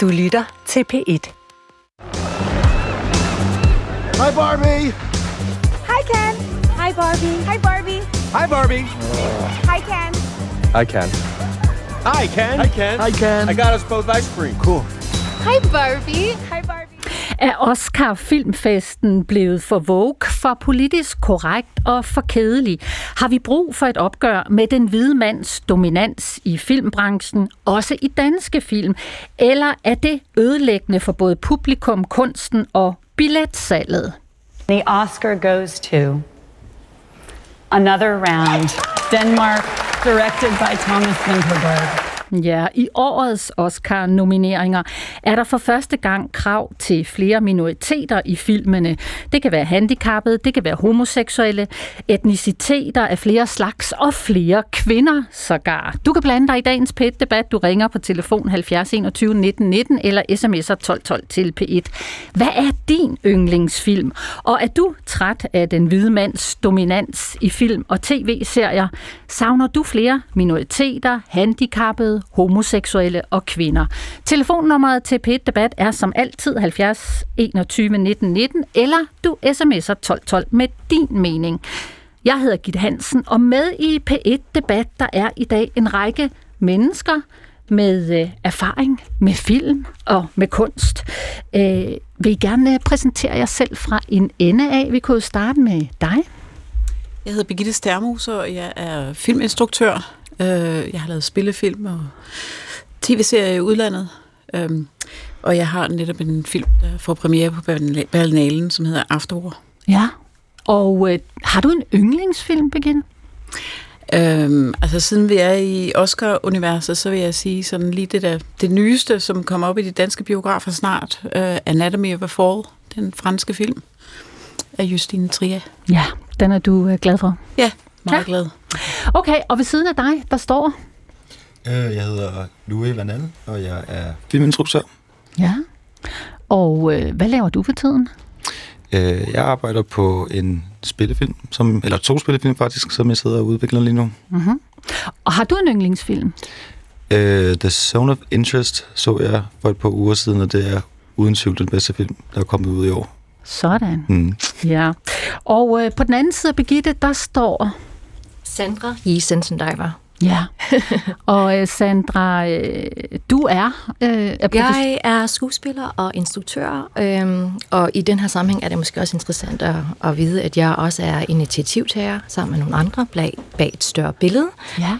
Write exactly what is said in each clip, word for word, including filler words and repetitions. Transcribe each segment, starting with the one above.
Du lytter til P et. Hej Barbie! Hej Ken! Hej Barbie! Hej Barbie! Hej Barbie! Hej Ken! Hej Ken! Hej Ken! Hej Ken! Hej Ken! I got us both ice cream. Cool. Hej Barbie! Hej Barbie! Er Oscar-filmfesten blevet for woke, for politisk korrekt og for kedelig? Har vi brug for et opgør med den hvide mands dominans i filmbranchen, også i danske film? Eller er det ødelæggende for både publikum, kunsten og billetsalget? The Oscar goes to Another Round, Denmark, directed by Thomas Vinterberg. Ja, i årets Oscar-nomineringer er der for første gang krav til flere minoriteter i filmene. Det kan være handicappede, det kan være homoseksuelle, etniciteter af flere slags og flere kvinder sågar. Du kan blande dig i dagens P et-debat. Du ringer på telefon halvfjerds enogtyve nitten nitten eller sms'er tolv tolv til P et. Hvad er din yndlingsfilm? Og er du træt af den hvide mands dominans i film og tv-serier? Savner du flere minoriteter, handicappede, homoseksuelle og kvinder? Telefonnummeret til P et-debat er som altid halvfjerds enogtyve nitten nitten, eller du sms'er tolv tolv med din mening. Jeg hedder Gitte Hansen, og med i P et-debat, der er i dag en række mennesker med øh, erfaring med film og med kunst. Øh, vil I gerne præsentere jer selv fra en ende af? Vi kunne jo starte med dig. Jeg hedder Birgitte Stærmose, og jeg er filminstruktør. Jeg har lavet spillefilm og tv-serier i udlandet, og jeg har netop en film, der får premiere på Berlinalen, som hedder After Ur. Ja, og øh, har du en yndlingsfilm, Birgitte? Øhm, altså siden vi er i Oscar-universet, så vil jeg sige sådan lige det der, det nyeste, som kommer op i de danske biografer snart, øh, Anatomy of a Fall, den franske film af Justine Triet. Ja, den er du glad for? Ja, meget ja. glad. Okay, og ved siden af dig, der står... Jeg hedder Louis Vernal, og jeg er filminstruktør. Ja, og øh, hvad laver du for tiden? Øh, jeg arbejder på en spillefilm, som, eller to spillefilm faktisk, som jeg sidder og udvikler lige nu. Mm-hmm. Og har du en yndlingsfilm? Øh, The Zone of Interest så jeg for et par uger siden, og det er uden tvivl den bedste film, der er kommet ud i år. Sådan, mm. ja. Og øh, på den anden side, Birgitte, der står... Sandra Yi Sencindiver. Ja, og øh, Sandra, øh, du er... Øh, er jeg er skuespiller og instruktør, øh, og i den her sammenhæng er det måske også interessant at, at vide, at jeg også er initiativtager sammen med nogle andre bag, bag et større billede, ja.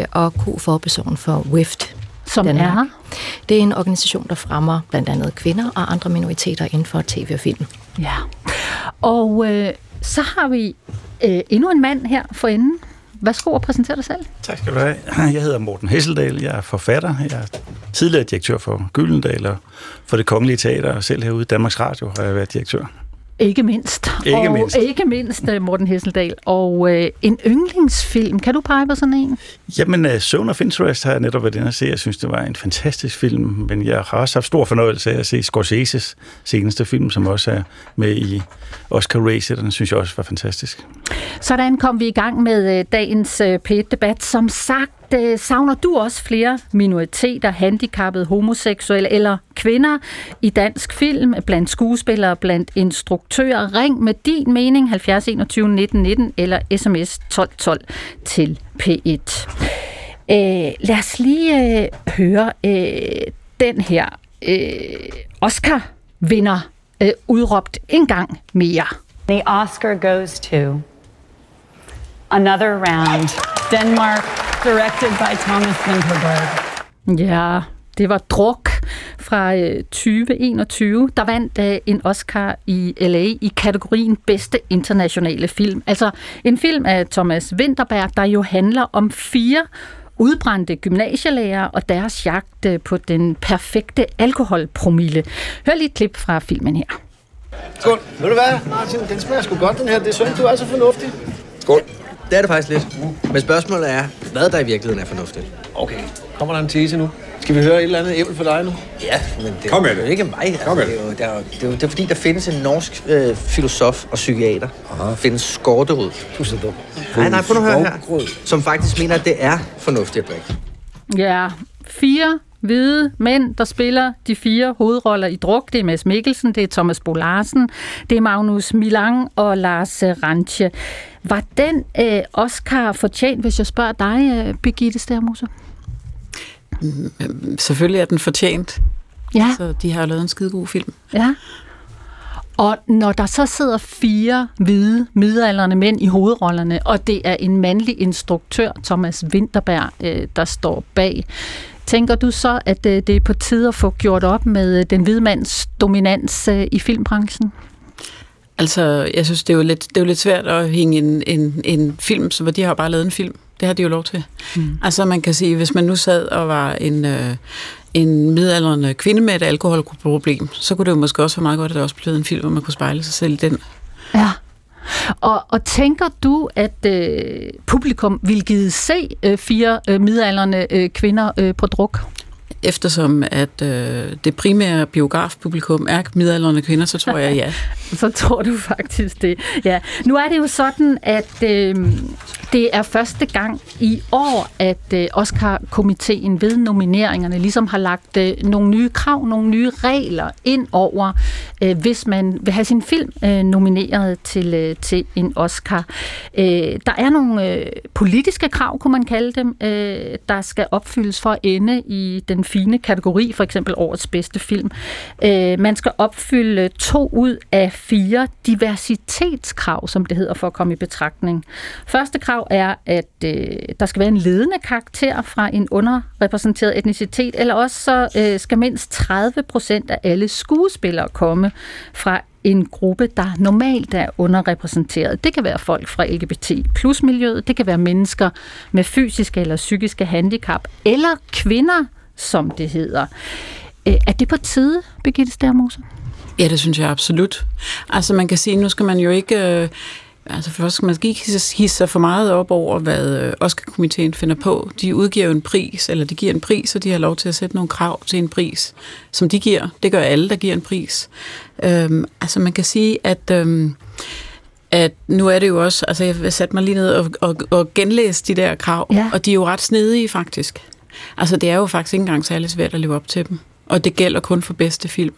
øh, og ko-forperson for W I F T. Som Danmark. er? Det er en organisation, der fremmer blandt andet kvinder og andre minoriteter inden for tv og film. Ja, og øh, så har vi øh, endnu en mand her for enden. Værsgo og præsentere dig selv. Tak skal du have. Jeg hedder Morten Hesseldahl, jeg er forfatter, jeg er tidligere direktør for Gyldendal og for Det Kongelige Teater, og selv herude i Danmarks Radio har jeg været direktør. Ikke mindst. Ikke og mindst. Ikke mindst, Morten Hesseldahl. Og øh, en yndlingsfilm, kan du pege på sådan en? Jamen, uh, Zone of Interest har jeg netop været inde at se. Jeg synes, det var en fantastisk film, men jeg har også haft stor fornøjelse af at se Scorseses seneste film, som også er med i Oscar-racet, og den synes jeg også var fantastisk. Sådan kom vi i gang med dagens P et-debat. Som sagt, savner du også flere minoriteter, handicappede, homoseksuelle eller kvinder i dansk film, blandt skuespillere, blandt instruktører? Ring med din mening halvfjerds enogtyve nitten nitten eller sms tolv tolv til P et. Øh, lad os lige øh, høre øh, den her øh, Oscar-vinder øh, udråbt en gang mere. The Oscar goes to Another Round, Denmark, directed by Thomas Vinterberg. Ja, det var Druk fra tyve enogtyve, der vandt uh, en Oscar i L A i kategorien bedste internationale film. Altså en film af Thomas Vinterberg, der jo handler om fire udbrændte gymnasielærere og deres jagt på den perfekte alkoholpromille. Hør lige et klip fra filmen her. Skål. Vil du være, Martin? Den smager sgu godt, den her. Det er synd, du er så fornuftig. Skål. Det er det faktisk lidt. Men spørgsmålet er, hvad der i virkeligheden er fornuftigt. Okay, kommer der en tese nu? Skal vi høre et eller andet ævl for dig nu? Ja, men det er jo ikke mig. Altså, det, er jo, det, er jo, det, er jo, det er fordi, der findes en norsk øh, filosof og psykiater. Aha. Der findes Skårderud. Du er så dum. Nej, nej, prøv at høre her. Som faktisk mener, at det er fornuftigt at drikke. Ja, fire hvide mænd, der spiller de fire hovedroller i Druk. Det er Mads Mikkelsen, det er Thomas Bo Larsen, det er Magnus Milang og Lars Rantje. Var den øh, Oscar fortjent, hvis jeg spørger dig, Birgitte Stærmose? Selvfølgelig er den fortjent. Ja. Så de har lavet en skide god film. Ja. Og når der så sidder fire hvide midaldrende mænd i hovedrollerne, og det er en mandlig instruktør, Thomas Vinterberg, der står bag, tænker du så, at det er på tide at få gjort op med den hvide mands dominans i filmbranchen? Altså, jeg synes, det er jo lidt, det er jo lidt svært at hænge en, en, en film, hvor de har bare lavet en film. Det har de jo lov til. Mm. Altså, man kan sige, hvis man nu sad og var en... Øh, en midaldrende kvinde med et alkoholproblem, så kunne det jo måske også være meget godt, at der også blev en film, hvor man kunne spejle sig selv i den. Ja, og, og tænker du, at øh, publikum ville give se øh, fire øh, midaldrende øh, kvinder øh, på Druk? Eftersom at øh, det primære biografpublikum er midaldrende kvinder, så tror jeg ja. Så tror du faktisk det, ja. Nu er det jo sådan, at øh, det er første gang i år, at øh, Oscar-komiteen ved nomineringerne ligesom har lagt øh, nogle nye krav, nogle nye regler ind over, øh, hvis man vil have sin film øh, nomineret til, øh, til en Oscar. Øh, der er nogle øh, politiske krav, kunne man kalde dem, øh, der skal opfyldes for at ende i den fine kategori, for eksempel årets bedste film. Øh, man skal opfylde to ud af fire diversitetskrav, som det hedder, for at komme i betragtning. Første krav er, at øh, der skal være en ledende karakter fra en underrepræsenteret etnicitet, eller også så øh, skal mindst tredive procent af alle skuespillere komme fra en gruppe, der normalt er underrepræsenteret. Det kan være folk fra L G B T plus miljøet, det kan være mennesker med fysiske eller psykiske handicap, eller kvinder, som det hedder. Øh, er det på tide, Birgitte Stærmose? Ja, det synes jeg absolut. Altså man kan sige, nu skal man jo ikke, øh, altså for skal man ikke hisse sig for meget op over, hvad Oscar-komiteen finder på. De udgiver en pris, eller de giver en pris, og de har lov til at sætte nogle krav til en pris, som de giver. Det gør alle, der giver en pris. Øhm, altså man kan sige, at... Øhm at nu er det jo også, altså jeg satte mig lige ned og, og, og genlæste de der krav, ja. Og de er jo ret snedige faktisk. Altså det er jo faktisk ikke engang særlig svært at leve op til dem, og det gælder kun for bedste film,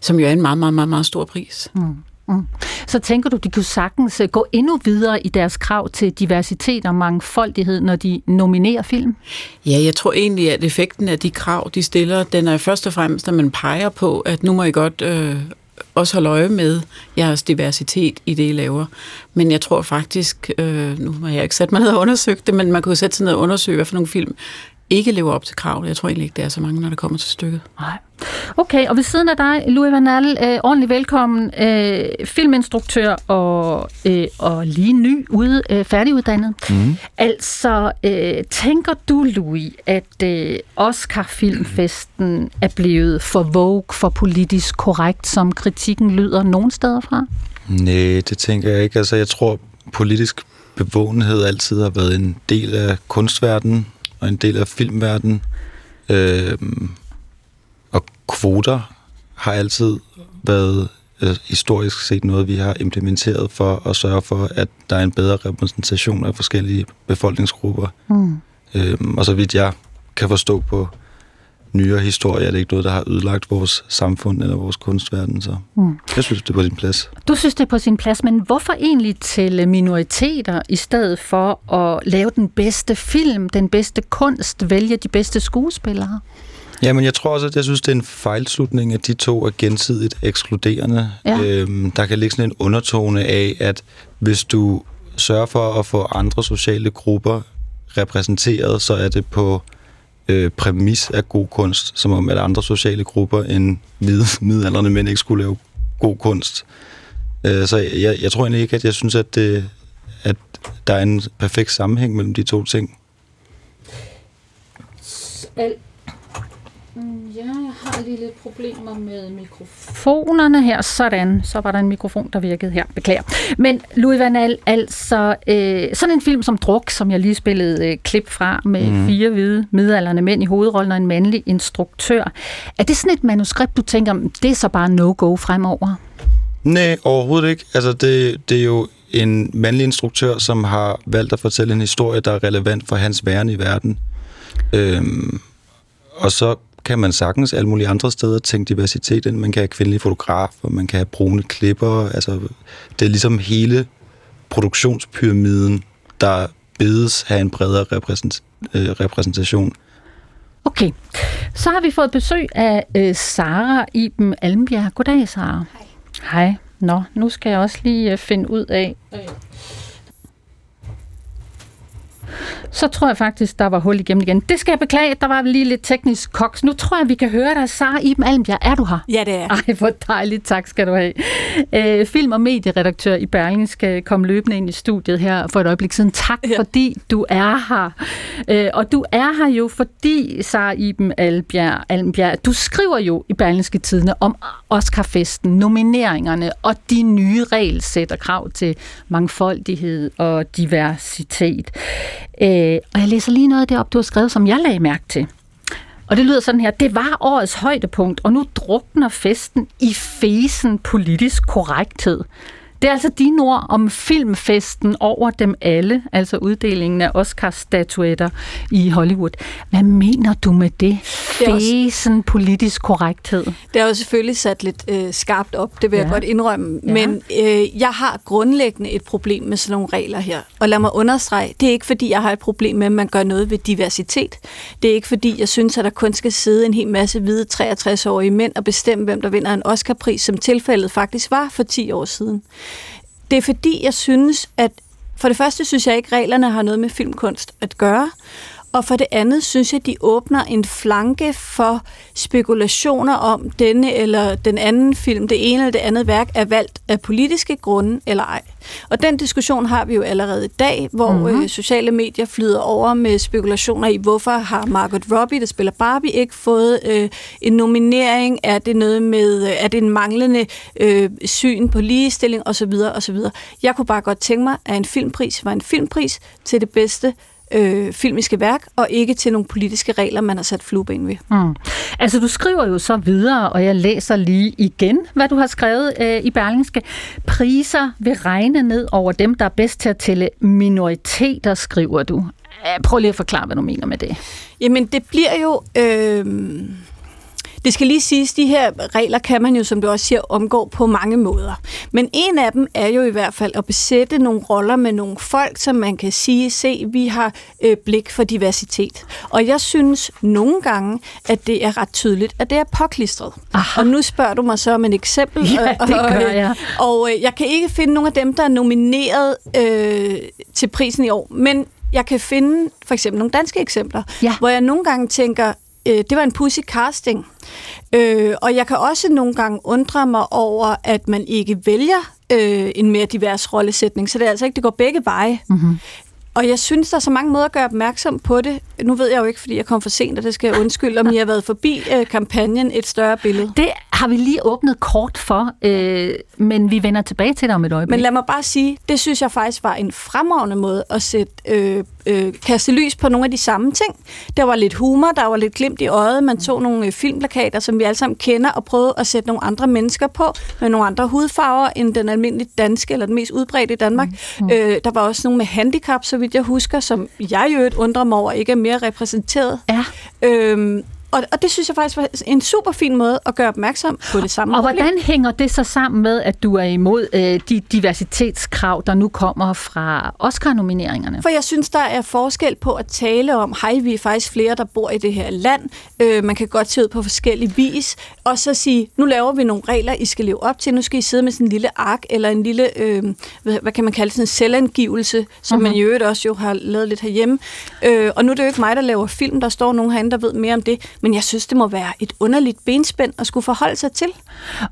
som jo er en meget, meget, meget, meget stor pris. Mm. Mm. Så tænker du, de kunne sagtens gå endnu videre i deres krav til diversitet og mangfoldighed, når de nominerer film? Ja, jeg tror egentlig, at effekten af de krav, de stiller, den er først og fremmest, at man peger på, at nu må I godt... Øh, også holde øje med jeres diversitet i det, I laver. Men jeg tror faktisk, øh, nu har jeg ikke sat mig ned og undersøgt det, men man kunne sætte sig ned og undersøge, hvad for nogle film ikke lever op til kravet. Jeg tror egentlig ikke, det er så mange, når det kommer til stykket. Nej. Okay, og ved siden af dig, Louis Vernal, øh, ordentlig velkommen, øh, filminstruktør og, øh, og lige ny, ude, øh, færdiguddannet. Mm. Altså, øh, tænker du, Louis, at øh, Oscar-filmfesten er blevet for vogue, for politisk korrekt, som kritikken lyder nogen steder fra? Nej, det tænker jeg ikke. Altså, jeg tror, politisk bevågenhed altid har været en del af kunstverdenen og en del af filmverdenen. Øh, Og kvoter har altid været øh, historisk set noget, vi har implementeret for at sørge for, at der er en bedre repræsentation af forskellige befolkningsgrupper. Mm. Øhm, og så vidt jeg kan forstå på nyere historie, er det ikke noget, der har ødelagt vores samfund eller vores kunstverden. Så mm. jeg synes, det er på sin plads. Du synes, det er på sin plads, men hvorfor egentlig til minoriteter, i stedet for at lave den bedste film, den bedste kunst, vælge de bedste skuespillere? Jamen, jeg tror også, at jeg synes, det er en fejlslutning, at de to er gensidigt ekskluderende. Ja. Øhm, der kan ligge sådan en undertone af, at hvis du sørger for at få andre sociale grupper repræsenteret, så er det på øh, præmis af god kunst, som om at andre sociale grupper end hvide midaldrende mænd ikke skulle lave god kunst. Øh, så jeg, jeg tror egentlig ikke, at jeg synes, at, det, at der er en perfekt sammenhæng mellem de to ting. Al- Ja, jeg har lige lidt problemer med mikrofonerne her. Sådan, så var der en mikrofon, der virkede her. Beklager. Men Louis Vernal, altså øh, sådan en film som Druk, som jeg lige spillede øh, klip fra med mm. fire hvide midaldrende mænd i hovedrollen og en mandlig instruktør. Er det sådan et manuskript, du tænker, det er så bare no-go fremover? Nej, overhovedet ikke. Altså det, det er jo en mandlig instruktør, som har valgt at fortælle en historie, der er relevant for hans væren i verden. Øhm Og så kan man sagtens alle mulige andre steder tænke diversitet ind. Man kan have kvindelige fotografer, man kan have brune klipper. Altså, det er ligesom hele produktionspyramiden, der bedes have en bredere repræsent- repræsentation. Okay, så har vi fået besøg af øh, Sarah-Iben Almbjerg. Goddag, Sarah. Hej. Hej. Nå, nu skal jeg også lige øh, finde ud af... Øh. Så tror jeg faktisk, der var hul igennem igen. Det skal jeg beklage, der var lige lidt teknisk koks. Nu tror jeg, vi kan høre dig. Sarah-Iben Almbjerg, er du her? Ja, det er. Ej, hvor dejligt. Tak skal du have. Øh, film- og medieredaktør i Berlingske kom løbende ind i studiet her for et øjeblik siden. Tak, ja. Fordi du er her. Øh, og du er her jo, fordi Sarah-Iben Almbjerg, Almbjerg, du skriver jo i Berlingske Tidende om Oscarfesten, nomineringerne og de nye regelsæt og krav til mangfoldighed og diversitet. Øh, og jeg læser lige noget af det op, du har skrevet, som jeg lagde mærke til. Og det lyder sådan her: det var årets højdepunkt, og nu drukner festen i fesen politisk korrekthed. Det er altså dine ord om filmfesten over dem alle, altså uddelingen af Oscar-statuetter i Hollywood. Hvad mener du med det? Fesen politisk korrekthed? Det er jo selvfølgelig sat lidt øh, skarpt op, det vil ja. jeg godt indrømme. Ja. Men øh, jeg har grundlæggende et problem med sådan nogle regler her. Og lad mig understrege, det er ikke fordi, jeg har et problem med, at man gør noget ved diversitet. Det er ikke fordi, jeg synes, at der kun skal sidde en hel masse hvide treogtres-årige mænd og bestemme, hvem der vinder en Oscar-pris, som tilfældet faktisk var for ti år siden. Det er fordi, jeg synes, at for det første synes jeg ikke, at reglerne har noget med filmkunst at gøre, og for det andet synes jeg, at de åbner en flanke for spekulationer om denne eller den anden film, det ene eller det andet værk, er valgt af politiske grunde eller ej. Og den diskussion har vi jo allerede i dag, hvor mm-hmm. sociale medier flyder over med spekulationer i, hvorfor har Margot Robbie, der spiller Barbie, ikke fået øh, en nominering? Er det noget med, er det en manglende øh, syn på ligestilling osv. osv. Jeg kunne bare godt tænke mig, at en filmpris var en filmpris til det bedste Øh, filmiske værk, og ikke til nogle politiske regler, man har sat flueben ved. Mm. Altså, du skriver jo så videre, og jeg læser lige igen, hvad du har skrevet øh, i Berlingske. Priser vil regne ned over dem, der er bedst til at tælle minoriteter, skriver du. Prøv lige at forklare, hvad du mener med det. Jamen, det bliver jo... Øh... Det skal lige siges, de her regler kan man jo, som du også siger, omgå på mange måder. Men en af dem er jo i hvert fald at besætte nogle roller med nogle folk, som man kan sige, se, vi har øh, blik for diversitet. Og jeg synes nogle gange, at det er ret tydeligt, at det er påklistret. Aha. Og nu spørger du mig så om et eksempel. Ja, og, det gør jeg. Og, og øh, jeg kan ikke finde nogen af dem, der er nomineret øh, til prisen i år. Men jeg kan finde for eksempel nogle danske eksempler, ja. hvor jeg nogle gange tænker, det var en pudsig casting. Øh, og jeg kan også nogle gange undre mig over, at man ikke vælger øh, en mere divers rollesætning. Så det er altså ikke, det går begge veje. Mm-hmm. Og jeg synes, der er så mange måder at gøre opmærksom på det. Nu ved jeg jo ikke, fordi jeg kom for sent, og det skal jeg undskylde, om I har været forbi øh, kampagnen Et større billede. Det har vi lige åbnet kort for, øh, men vi vender tilbage til dig om et øjeblik. Men lad mig bare sige, det synes jeg faktisk var en fremragende måde at sætte, øh, øh, kaste lys på nogle af de samme ting. Der var lidt humor, der var lidt glimt i øjet. Man tog nogle filmplakater, som vi alle sammen kender, og prøvede at sætte nogle andre mennesker på, med nogle andre hudfarver end den almindelige danske, eller den mest udbredte i Danmark. Mm. Øh, der var også nogle med handicap, så vidt jeg husker, som jeg jo et undrer mig over ikke er mere repræsenteret. Ja. Øhm, Og, og det synes jeg faktisk var en super fin måde at gøre opmærksom på det samme. Og problem. Hvordan hænger det så sammen med, at du er imod øh, de diversitetskrav, der nu kommer fra Oscar-nomineringerne? For jeg synes, der er forskel på at tale om, hej, vi er faktisk flere, der bor i det her land. Øh, man kan godt se ud på forskellig vis. Og så sige, nu laver vi nogle regler, I skal leve op til. Nu skal I sidde med sådan en lille ark, eller en lille, øh, hvad kan man kalde sådan en selvangivelse, som mm-hmm. man i øvrigt også jo har lavet lidt herhjemme. Øh, og nu er det jo ikke mig, der laver film. Der står nogen herinde, der ved mere om det. Men jeg synes, det må være et underligt benspænd at skulle forholde sig til.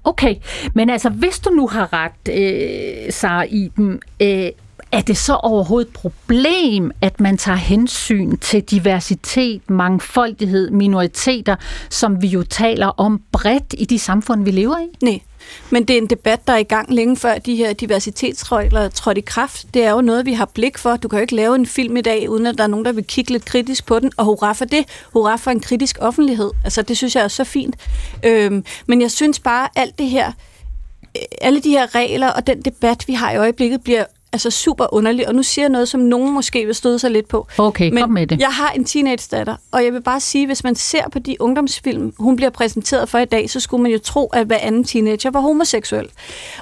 Okay, men altså, hvis du nu har ret, øh, Sarah-Iben, øh, er det så overhovedet et problem, at man tager hensyn til diversitet, mangfoldighed, minoriteter, som vi jo taler om bredt i de samfund, vi lever i? Nej. Men det er en debat, der er i gang længe før de her diversitetsregler trådte i kraft. Det er jo noget, vi har blik for. Du kan jo ikke lave en film i dag, uden at der er nogen, der vil kigge lidt kritisk på den. Og hurra for det. Hurra for en kritisk offentlighed. Altså, det synes jeg er så fint. Øhm, men jeg synes bare, alt det her, alle de her regler og den debat, vi har i øjeblikket, bliver er altså super underlig, og nu siger jeg noget, som nogen måske vil støde sig lidt på. Okay, men kom med det. Jeg har en teenage-datter, og jeg vil bare sige, hvis man ser på de ungdomsfilm, hun bliver præsenteret for i dag, så skulle man jo tro, at hver anden teenager var homoseksuel.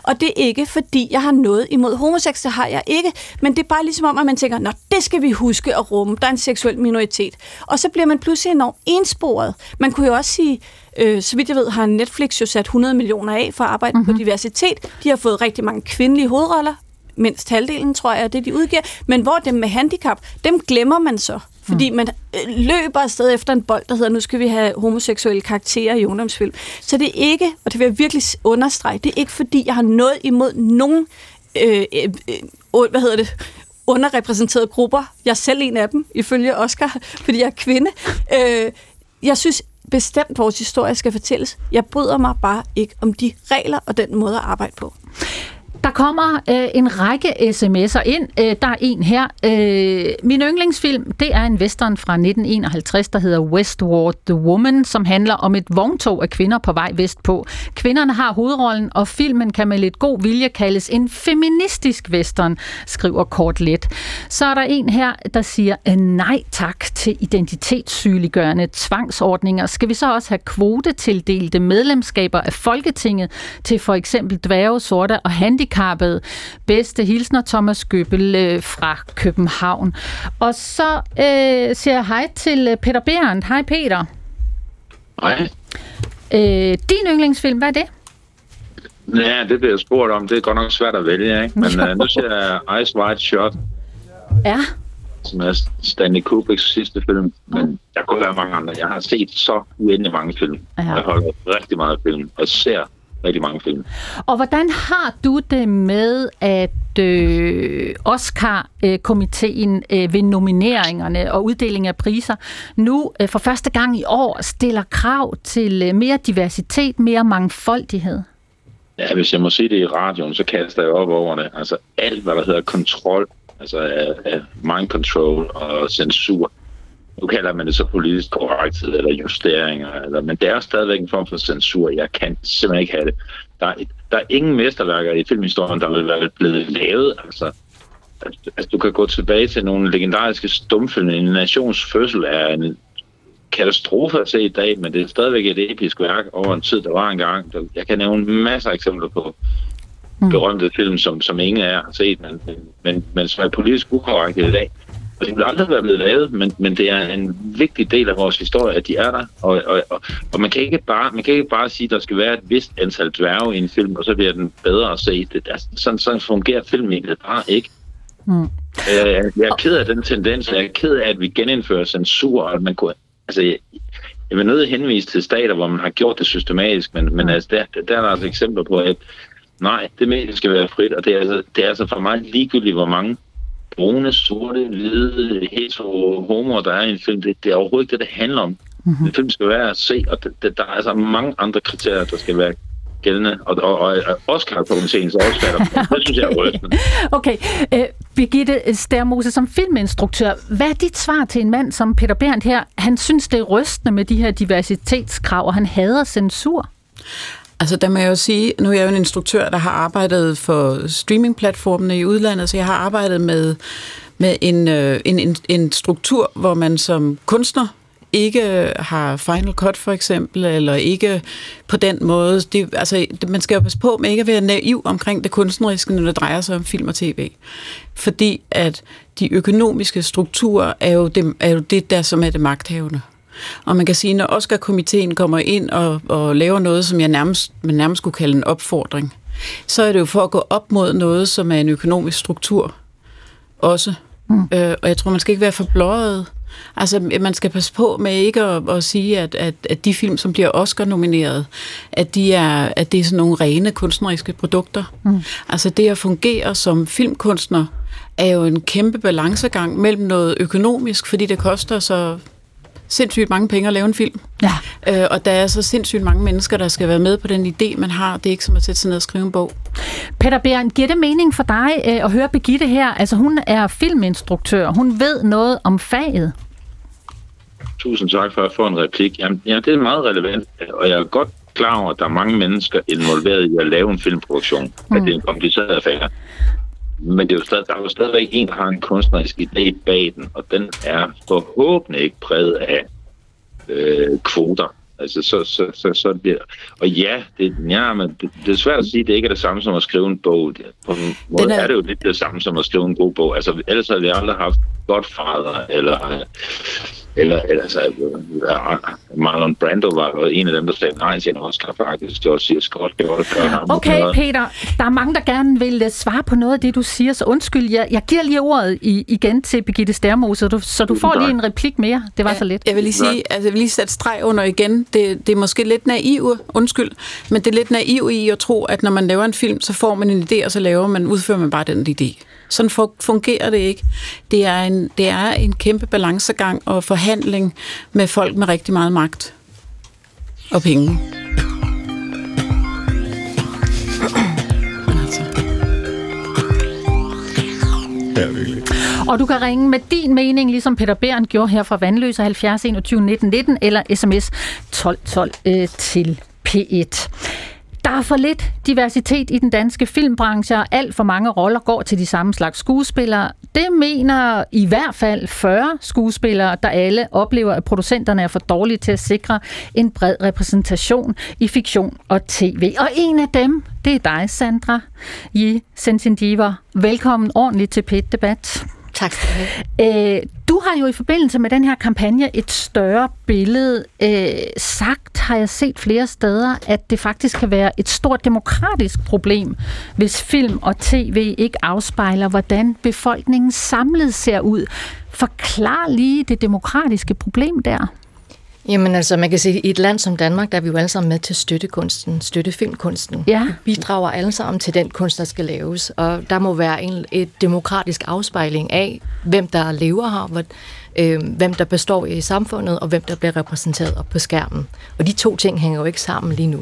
Og det er ikke, fordi jeg har noget imod homoseks, det har jeg ikke, men det er bare ligesom om, at man tænker, nå, det skal vi huske at rumme, der er en seksuel minoritet. Og så bliver man pludselig enormt ensporet. Man kunne jo også sige, Øh, så vidt jeg ved, har Netflix jo sat hundrede millioner af for at arbejde mm-hmm. på diversitet. De har fået rigtig mange kvindelige hovedroller, mindst halvdelen, tror jeg, er det, de udgiver. Men hvor dem med handicap, dem glemmer man så. Fordi man løber afsted efter en bold, der hedder, nu skal vi have homoseksuelle karakterer i ungdomsfilm. Så det er ikke, og det vil jeg virkelig understrege, det er ikke, fordi jeg har noget imod nogen, øh, øh, øh, hvad hedder det, underrepræsenterede grupper. Jeg er selv en af dem, ifølge Oscar, fordi jeg er kvinde. Øh, jeg synes bestemt vores historie skal fortælles. Jeg bryder mig bare ikke om de regler og den måde at arbejde på. Der kommer øh, en række sms'er ind. Øh, der er en her. Øh, min yndlingsfilm, det er en western fra nitten enoghalvtreds, der hedder Westward the Woman, som handler om et vogntog af kvinder på vej vestpå. Kvinderne har hovedrollen, og filmen kan med lidt god vilje kaldes en feministisk western, skriver Kort Let. Så er der en her, der siger, nej tak til identitetssygeliggørende tvangsordninger. Skal vi så også have kvotetildelte medlemskaber af Folketinget til for eksempel dværge, sorte og handicap? Bedste hilsner, Thomas Gøbbel øh, fra København. Og så øh, siger jeg hej til Peter Berendt. Hej Peter. Hej. Øh, din yndlingsfilm, hvad er det? Ja, det bliver jeg spurgt om. Det er godt nok svært at vælge, ikke? Men øh, nu siger jeg Eyes Wide Shut. Ja. Som er Stanley Kubricks sidste film. Men oh. der kunne være mange andre. Jeg har set så uendelig mange film. Ja. Jeg holder rigtig meget film og ser rigtig mange film. Og hvordan har du det med, at øh, Oscar-komiteen øh, ved nomineringerne og uddeling af priser nu øh, for første gang i år stiller krav til øh, mere diversitet, mere mangfoldighed? Ja, hvis jeg må sige det i radioen, så kaster jeg op over det. Altså alt, hvad der hedder kontrol, altså øh, mind control og censur. Nu kalder man det så politisk korrekthed eller justeringer, eller, men det er stadigvæk en form for censur. Jeg kan simpelthen ikke have det. Der er, der er ingen mesterværker i filmhistorien, der vil være blevet lavet. Altså, altså, du kan gå tilbage til nogle legendariske stumfilm. En nations fødsel er en katastrofe at se i dag, men det er stadigvæk et episk værk over en tid, der var engang. Jeg kan nævne masser af eksempler på berømte film, som, som ingen af jer har set, men, men, men som er politisk ukorrekt i dag. Og det vil aldrig være blevet lavet, men, men det er en vigtig del af vores historie, at de er der. Og, og, og, og man, kan ikke bare, man kan ikke bare sige, at der skal være et vist antal dværge i en film, og så bliver den bedre at se. Det er, sådan, sådan fungerer film egentlig bare ikke. Mm. Jeg er ked af den tendens, jeg er ked af, at vi genindfører censur, og at man kunne... Altså, jeg, jeg vil nødt til at henvise til stater, hvor man har gjort det systematisk, men, men altså, der, der er der altså eksempler på, at nej, det medie skal være frit, og det er altså, det er altså for mig ligegyldigt, hvor mange brune, sorte, hvide, hetero, homoer, der er i en film. Det, det er overhovedet ikke det, det handler om. Mm-hmm. En film skal være at se, og det, det, der er altså mange andre kriterier, der skal være gældende. Og, og, og, og Oscar-komiteen så også fatter. Det synes jeg er rystende. Okay. Øh, Birgitte Stærmose, som filminstruktør, hvad er dit svar til en mand som Peter Berendt her? Han synes, det er rystende med de her diversitetskrav, og han hader censur. Altså, der må jeg jo sige, nu er jeg jo en instruktør, der har arbejdet for streamingplatformene i udlandet, så jeg har arbejdet med, med en, en, en, en struktur, hvor man som kunstner ikke har Final Cut, for eksempel, eller ikke på den måde. Det, altså, man skal jo passe på med ikke at være naiv omkring det kunstneriske, når det drejer sig om film og tv. Fordi at de økonomiske strukturer er jo det, er jo det der, som er det magthavende. Og man kan sige, når Oscar-komiteen kommer ind og, og laver noget, som jeg nærmest, man nærmest kunne kalde en opfordring, så er det jo for at gå op mod noget, som er en økonomisk struktur også. Mm. Øh, og jeg tror, man skal ikke være forbløjet. Altså, man skal passe på med ikke at, at sige, at, at, at de film, som bliver Oscar-nomineret, at, de er, at det er sådan nogle rene kunstneriske produkter. Mm. Altså, det at fungere som filmkunstner er jo en kæmpe balancegang mellem noget økonomisk, fordi det koster så sindssygt mange penge at lave en film. Ja. Øh, og der er så sindssygt mange mennesker, der skal være med på den idé, man har. Det er ikke som at sætte sig ned og skrive en bog. Peter Berendt, giver det mening for dig øh, at høre Birgitte her? Altså, hun er filminstruktør. Hun ved noget om faget. Tusind tak for at få en replik. Jamen, ja, det er meget relevant, og jeg er godt klar over, at der er mange mennesker involveret i at lave en filmproduktion. Mm. At det er en kompliceret affære. Men det er jo stadig, der er jo stadigvæk en, der har en kunstnerisk idé bag den, og den er forhåbentlig ikke præget af øh, kvoter. Altså, så, så, så, så det, og ja, det, ja men det, det er svært at sige, at det ikke er det samme som at skrive en bog. På en måde den er... er det jo lidt det samme som at skrive en god bog. Altså, ellers har vi aldrig haft Godfather, eller, eller, eller altså, Marlon Brando var en af dem, der sagde nej til en Oscar, faktisk. Det var George Scott, det var det før ham. Okay, Peter, der er mange, der gerne vil svare på noget af det, du siger, så undskyld, jeg, jeg giver lige ordet i, igen til Birgitte Stærmose, så du, så du får lige en replik mere. Det var så lidt. Jeg vil lige sige, altså, jeg vil lige sætte streg under igen. Det, det er måske lidt naiv, undskyld, men det er lidt naiv i at tro, at når man laver en film, så får man en idé, og så laver man, udfører man bare den idé. Sådan fungerer det ikke. Det er en, det er en kæmpe balancegang og forhandling med folk med rigtig meget magt og penge. Og du kan ringe med din mening, ligesom Peter Beren gjorde her fra Vandløse halvfjerds enogtyve nitten nitten, eller sms tolv tolv øh, til P et. Der er for lidt diversitet i den danske filmbranche, og alt for mange roller går til de samme slags skuespillere. Det mener i hvert fald fyrre skuespillere, der alle oplever, at producenterne er for dårlige til at sikre en bred repræsentation i fiktion og tv. Og en af dem, det er dig, Sandra Yi Sencindiver. Velkommen ordentligt til P et-debat. Tak skal du have. Du har jo i forbindelse med den her kampagne Et større billede øh, sagt, har jeg set flere steder, at det faktisk kan være et stort demokratisk problem, hvis film og tv ikke afspejler, hvordan befolkningen samlet ser ud. Forklar lige det demokratiske problem der. Jamen altså, man kan sige, at i et land som Danmark, der er vi jo alle sammen med til støttekunsten, støttefilmkunsten. Ja. Vi bidrager alle sammen til den kunst, der skal laves, og der må være en et demokratisk afspejling af, hvem der lever her, hvem der består i samfundet, og hvem der bliver repræsenteret på skærmen. Og de to ting hænger jo ikke sammen lige nu.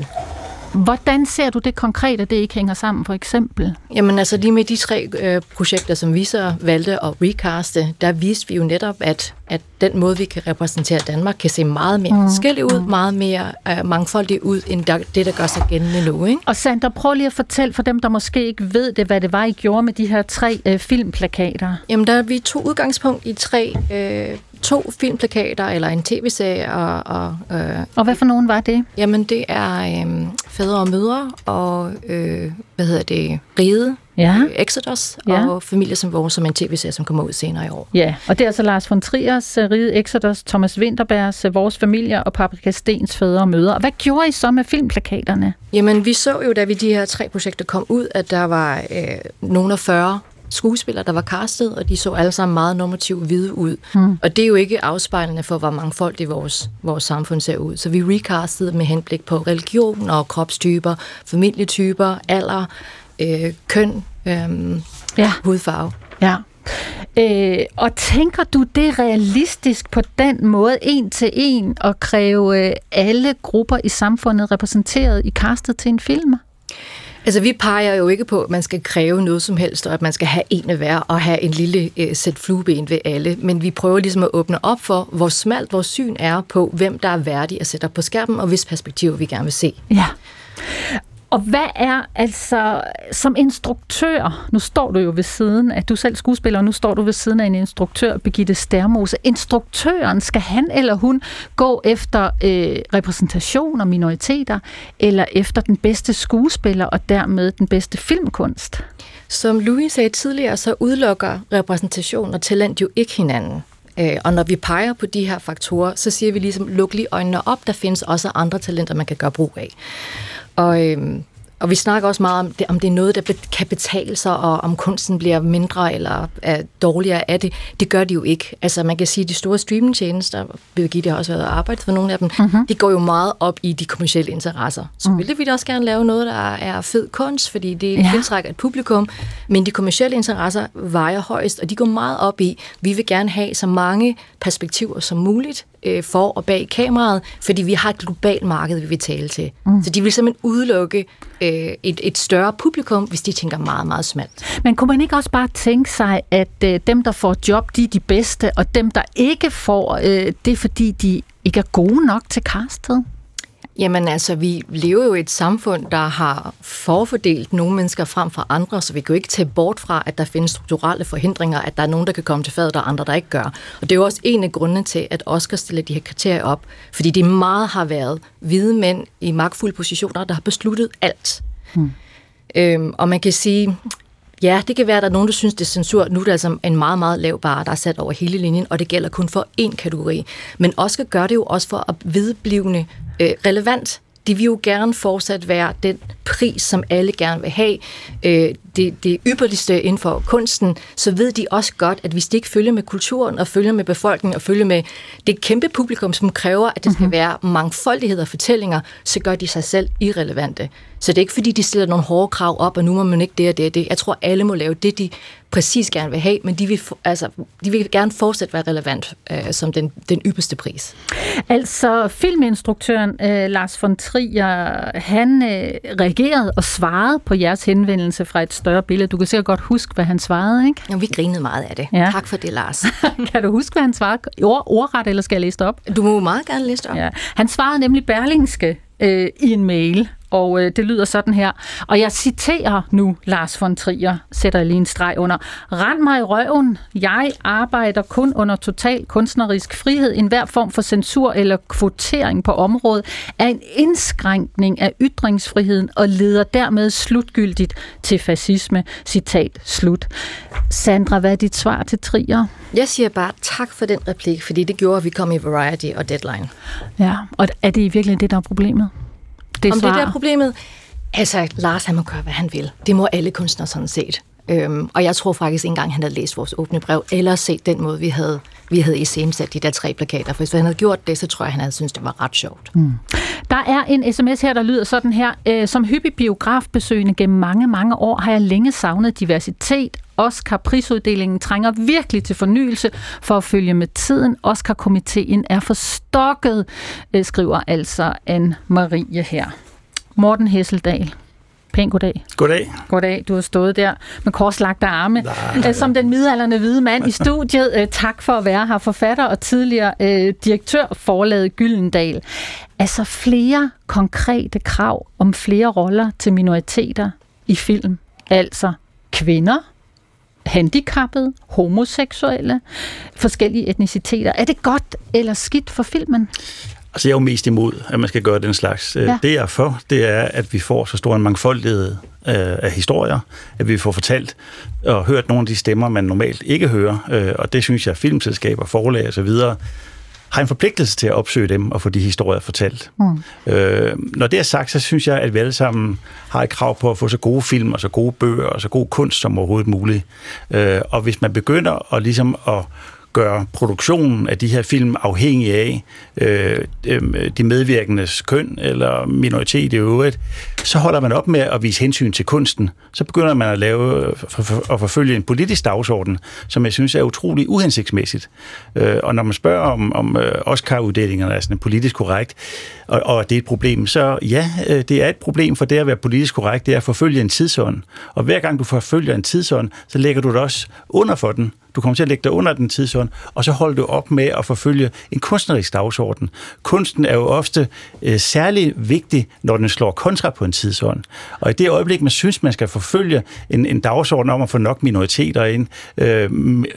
Hvordan ser du det konkret, at det ikke hænger sammen, for eksempel? Jamen altså, lige med de tre øh, projekter, som vi så valgte at recaste, der viste vi jo netop, at, at den måde, vi kan repræsentere Danmark, kan se meget mere mm. forskellig ud, mm. meget mere øh, mangfoldig ud, end der, det, der gør sig gældende nu, ikke? Og Sandra, prøv lige at fortælle for dem, der måske ikke ved det, hvad det var, I gjorde med de her tre øh, filmplakater. Jamen, der vi tog udgangspunkt i tre øh, to filmplakater, eller en tv-serie. Og, og, øh, og hvad for nogen var det? Jamen, det er øh, Fædre og Mødre, og øh, hvad hedder det, Ride ja. øh, Exodus, ja. Og Familie som vores, som en tv-serie, som kommer ud senere i år. Ja, og det er altså Lars von Triers Ride Exodus, Thomas Vinterbergs Vores Familier, og Paprika Stens Fædre og Mødre. Og hvad gjorde I så med filmplakaterne? Jamen, vi så jo, da vi de her tre projekter kom ud, at der var øh, nogen af fyrre skuespillere, der var castet, og de så alle sammen meget normativt hvide ud. Mm. Og det er jo ikke afspejlende for, hvor mangfoldigt vores, vores samfund ser ud. Så vi recastede med henblik på religion og kropstyper, familietyper, alder, øh, køn, øh, ja. hudfarve. Ja. Øh, og tænker du det realistisk på den måde, en til en, at kræve alle grupper i samfundet repræsenteret i castet til en film? Altså, vi peger jo ikke på, at man skal kræve noget som helst, og at man skal have en af hver og have en lille øh, sæt flueben ved alle. Men vi prøver ligesom at åbne op for, hvor smalt vores syn er på, hvem der er værdig at sætte op på skærmen, og hvis perspektiver vi gerne vil se. Ja. Og hvad er altså, som instruktør, nu står du jo ved siden af, du selv skuespiller, og nu står du ved siden af en instruktør, Birgitte Stærmose. Instruktøren, skal han eller hun gå efter øh, repræsentation og minoriteter, eller efter den bedste skuespiller og dermed den bedste filmkunst? Som Louis sagde tidligere, så udelukker repræsentation og talent jo ikke hinanden. Og når vi peger på de her faktorer, så siger vi ligesom, luk lige øjnene op, der findes også andre talenter, man kan gøre brug af. Og, øhm, og vi snakker også meget om det, om det er noget, der kan betale sig, og om kunsten bliver mindre eller er dårligere af det. Det gør de jo ikke. Altså man kan sige, at de store streamingtjenester, Birgitte har også været arbejdet for nogle af dem, mm-hmm. de går jo meget op i de kommercielle interesser. Så mm. ville vi da også gerne lave noget, der er fed kunst, fordi det ja. tiltrækker et publikum, men de kommercielle interesser vejer højst, og de går meget op i, vi vil gerne have så mange perspektiver som muligt, for og bag kameraet, fordi vi har et globalt marked, vi vil tale til. Mm. Så de vil simpelthen udelukke øh, et, et større publikum, hvis de tænker meget, meget smalt. Men kunne man ikke også bare tænke sig, at øh, dem, der får job, de er de bedste, og dem, der ikke får, øh, det er fordi, de ikke er gode nok til castet? Jamen altså, vi lever jo i et samfund, der har forfordelt nogle mennesker frem for andre, så vi kan jo ikke tage bort fra, at der findes strukturelle forhindringer, at der er nogen, der kan komme til fadet, og andre, der ikke gør. Og det er jo også en af grundene til, at Oscar stiller de her kriterier op, fordi det meget har været hvide mænd i magtfulde positioner, der har besluttet alt. Hmm. Øhm, og man kan sige, ja, det kan være, at der er nogen, der synes, det er censur. Nu er det altså en meget, meget lav barre, der er sat over hele linjen, og det gælder kun for én kategori. Men Oscar gør det jo også for at vedblivende øh, relevant. De vil jo gerne fortsat være den pris, som alle gerne vil have. Øh, det, det ypperligste inden for kunsten, så ved de også godt, at hvis de ikke følger med kulturen, og følger med befolkningen, og følger med det kæmpe publikum, som kræver, at der skal være mangfoldighed og fortællinger, så gør de sig selv irrelevante. Så det er ikke, fordi de stiller nogle hårde krav op, og nu må man ikke det og det og det. Jeg tror, alle må lave det, de præcis gerne vil have, men de vil, altså, de vil gerne fortsat være relevant øh, som den, den ypperste pris. Altså, filminstruktøren øh, Lars von Trier, han øh, reagerede og svarede på jeres henvendelse fra Et større billede. Du kan sikkert godt huske, hvad han svarede, ikke? Jamen, vi grinede meget af det. Ja. Tak for det, Lars. Kan du huske, hvad han svarede? Ordret, eller skal jeg læse det op? Du må meget gerne læse det op. Ja. Han svarede nemlig Berlingske øh, i en mail, og øh, det lyder sådan her. Og jeg citerer nu Lars von Trier, sætter jeg lige en streg under. Rend mig i røven. Jeg arbejder kun under total kunstnerisk frihed. Enhver form for censur eller kvotering på området er en indskrænkning af ytringsfriheden og leder dermed slutgyldigt til fascisme. Citat slut. Sandra, hvad er dit svar til Trier? Jeg siger bare tak for den replik, fordi det gjorde, at vi kom i Variety og Deadline. Ja, og er det i virkeligheden det, der er problemet? Det Om svarer. det der problemet? Altså, Lars, han må gøre, hvad han vil. Det må alle kunstnere sådan set. Øhm, og jeg tror faktisk ikke engang, han havde læst vores åbne brev, eller set den måde, vi havde, vi havde iscenesat de der tre plakater. For hvis han havde gjort det, så tror jeg, han havde syntes, det var ret sjovt. Mm. Der er en sms her, der lyder sådan her. Som hyppig biografbesøgende gennem mange, mange år, har jeg længe savnet diversitet. Oscar-prisuddelingen trænger virkelig til fornyelse for at følge med tiden. Oscar-komiteen er forstokket, skriver altså Anne-Marie her. Morten Hesseldahl. Pæn goddag. Goddag. Goddag. Du har stået der med korslagte arme. Nej, som ja. Den midaldrende hvide mand i studiet. Tak for at være her. Forfatter og tidligere øh, direktør forlaget Gyldendal. Altså flere konkrete krav om flere roller til minoriteter i film. Altså kvinder, handicappede, homoseksuelle, forskellige etniciteter. Er det godt eller skidt for filmen? Altså, jeg er jo mest imod, at man skal gøre den slags. Ja. Det, jeg er for, det er, at vi får så stor en mangfoldighed af historier, at vi får fortalt og hørt nogle af de stemmer, man normalt ikke hører. Og det synes jeg, at filmselskaber, forlag og så videre har en forpligtelse til at opsøge dem og få de historier fortalt. Mm. Øh, når det er sagt, så synes jeg, at vi alle sammen har et krav på at få så gode film og så gode bøger og så god kunst som overhovedet muligt. Øh, og hvis man begynder at, ligesom at gøre produktionen af de her film afhængig af øh, øh, de medvirkendes køn eller minoritet i øvrigt, så holder man op med at vise hensyn til kunsten. Så begynder man at lave og forfølge en politisk dagsorden, som jeg synes er utrolig uhensigtsmæssigt. Øh, og når man spørger om, om Oscar-uddelingerne er sådan politisk korrekt, og, og det er et problem, så ja, det er et problem, for det at være politisk korrekt, det er at forfølge en tidsånd. Og hver gang du forfølger en tidsånd, så lægger du det også under for den. Du kommer til at lægge dig under den tidsånd, og så holder du op med at forfølge en kunstnerisk dagsorden. Kunsten er jo ofte øh, særlig vigtig, når den slår kontra på en tidsånd. Og i det øjeblik, man synes, man skal forfølge en, en dagsorden om at få nok minoriteter ind, øh,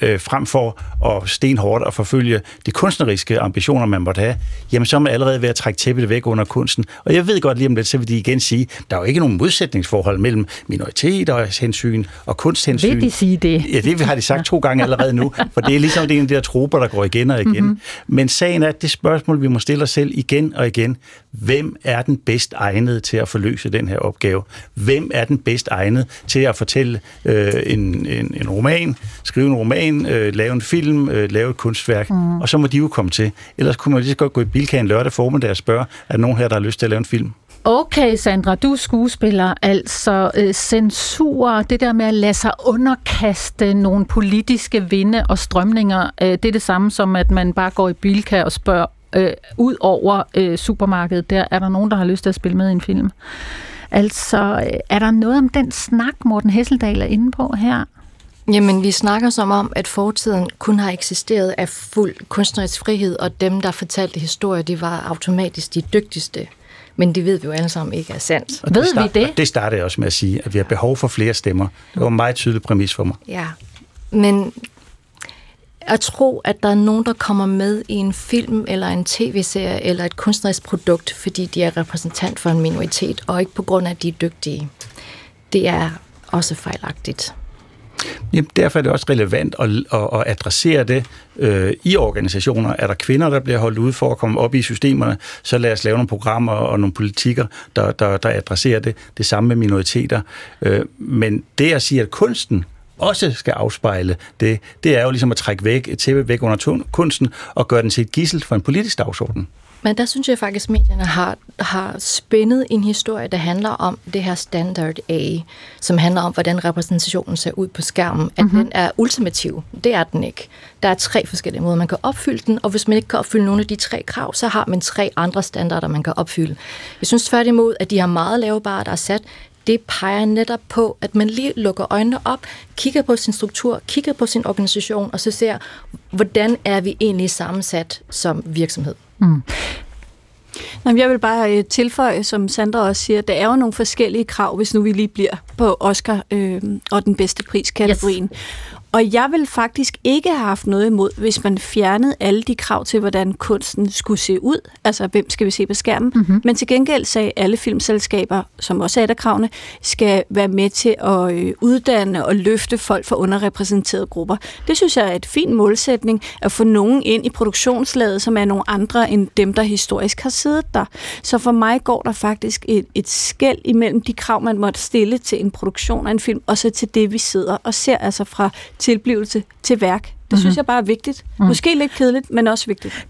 øh, frem for at stenhårdt og forfølge de kunstneriske ambitioner, man måtte have, jamen så er man allerede ved at trække tæppet væk under kunsten. Og jeg ved godt lige om lidt, så vil de igen sige, der er jo ikke nogen modsætningsforhold mellem minoriteter hensyn og kunsthensyn. Vil de sige det? Ja, det har de sagt to gange allerede nu, for det er ligesom en af de der troper, der går igen og igen. Mm-hmm. Men sagen er, at det spørgsmål, vi må stille os selv igen og igen, hvem er den bedst egnet til at forløse den her opgave? Hvem er den bedst egnet til at fortælle øh, en, en, en roman, skrive en roman, øh, lave en film, øh, lave et kunstværk, mm. og så må de jo komme til. Ellers kunne man lige så godt gå i Bilkagen lørdag formiddag og spørge, er der nogen her, der har lyst til at lave en film? Okay, Sandra, du er skuespiller, altså øh, censur, det der med at lade sig underkaste nogle politiske vinde og strømninger, øh, det er det samme som, at man bare går i Bilka og spørger, øh, ud over øh, supermarkedet, der er der nogen, der har lyst til at spille med i en film. Altså, øh, er der noget om den snak, Morten Hesseldahl er inde på her? Jamen, vi snakker som om, at fortiden kun har eksisteret af fuld kunstnerisk frihed, og dem, der fortalte historier, de var automatisk de dygtigste. men det ved vi jo alle sammen ikke er sandt. Og ved det start, vi det? Og det startede jeg også med at sige, at vi har behov for flere stemmer. Det var en meget tydelig præmis for mig. Ja, men at tro, at der er nogen, der kommer med i en film, eller en tv-serie, eller et kunstnerisk produkt, fordi de er repræsentant for en minoritet, og ikke på grund af, at de er dygtige, det er også fejlagtigt. Jamen, derfor er det også relevant at, at, at adressere det øh, i organisationer. Er der kvinder, der bliver holdt ude for at komme op i systemerne, så lad os lave nogle programmer og nogle politikker, der, der, der adresserer det. Det samme med minoriteter. Øh, men det at sige, at kunsten også skal afspejle det, det er jo ligesom at trække væk, et tæppe væk under kunsten og gøre den til et gidsel for en politisk dagsorden. Men der synes jeg faktisk, at medierne har, har spændet en historie, der handler om det her standard A, som handler om, hvordan repræsentationen ser ud på skærmen. At mm-hmm. den er ultimativ. Det er den ikke. Der er tre forskellige måder, man kan opfylde den, og hvis man ikke kan opfylde nogle af de tre krav, så har man tre andre standarder, man kan opfylde. Jeg synes tværtimod, at de har meget lave barer, der er sat. Det peger netop på, at man lige lukker øjnene op, kigger på sin struktur, kigger på sin organisation, og så ser, hvordan er vi egentlig sammensat som virksomhed. Mm. Jeg vil bare tilføje, som Sandra også siger, der er jo nogle forskellige krav, hvis nu vi lige bliver på Oscar øh, og den bedste priskategorien. Yes. Og jeg vil faktisk ikke have haft noget imod, hvis man fjernede alle de krav til, hvordan kunsten skulle se ud, altså hvem skal vi se på skærmen, mm-hmm. men til gengæld sagde alle filmselskaber, som også er et af kravene, skal være med til at uddanne og løfte folk fra underrepræsenterede grupper. Det synes jeg er et fint målsætning, at få nogen ind i produktionslaget, som er nogle andre end dem, der historisk har siddet der. Så for mig går der faktisk et, et skel imellem de krav, man måtte stille til en produktion af en film, og så til det, vi sidder og ser, altså fra tilblivelse til værk. Det mm-hmm. synes jeg bare er vigtigt. Mm. Måske lidt kedeligt, men også vigtigt.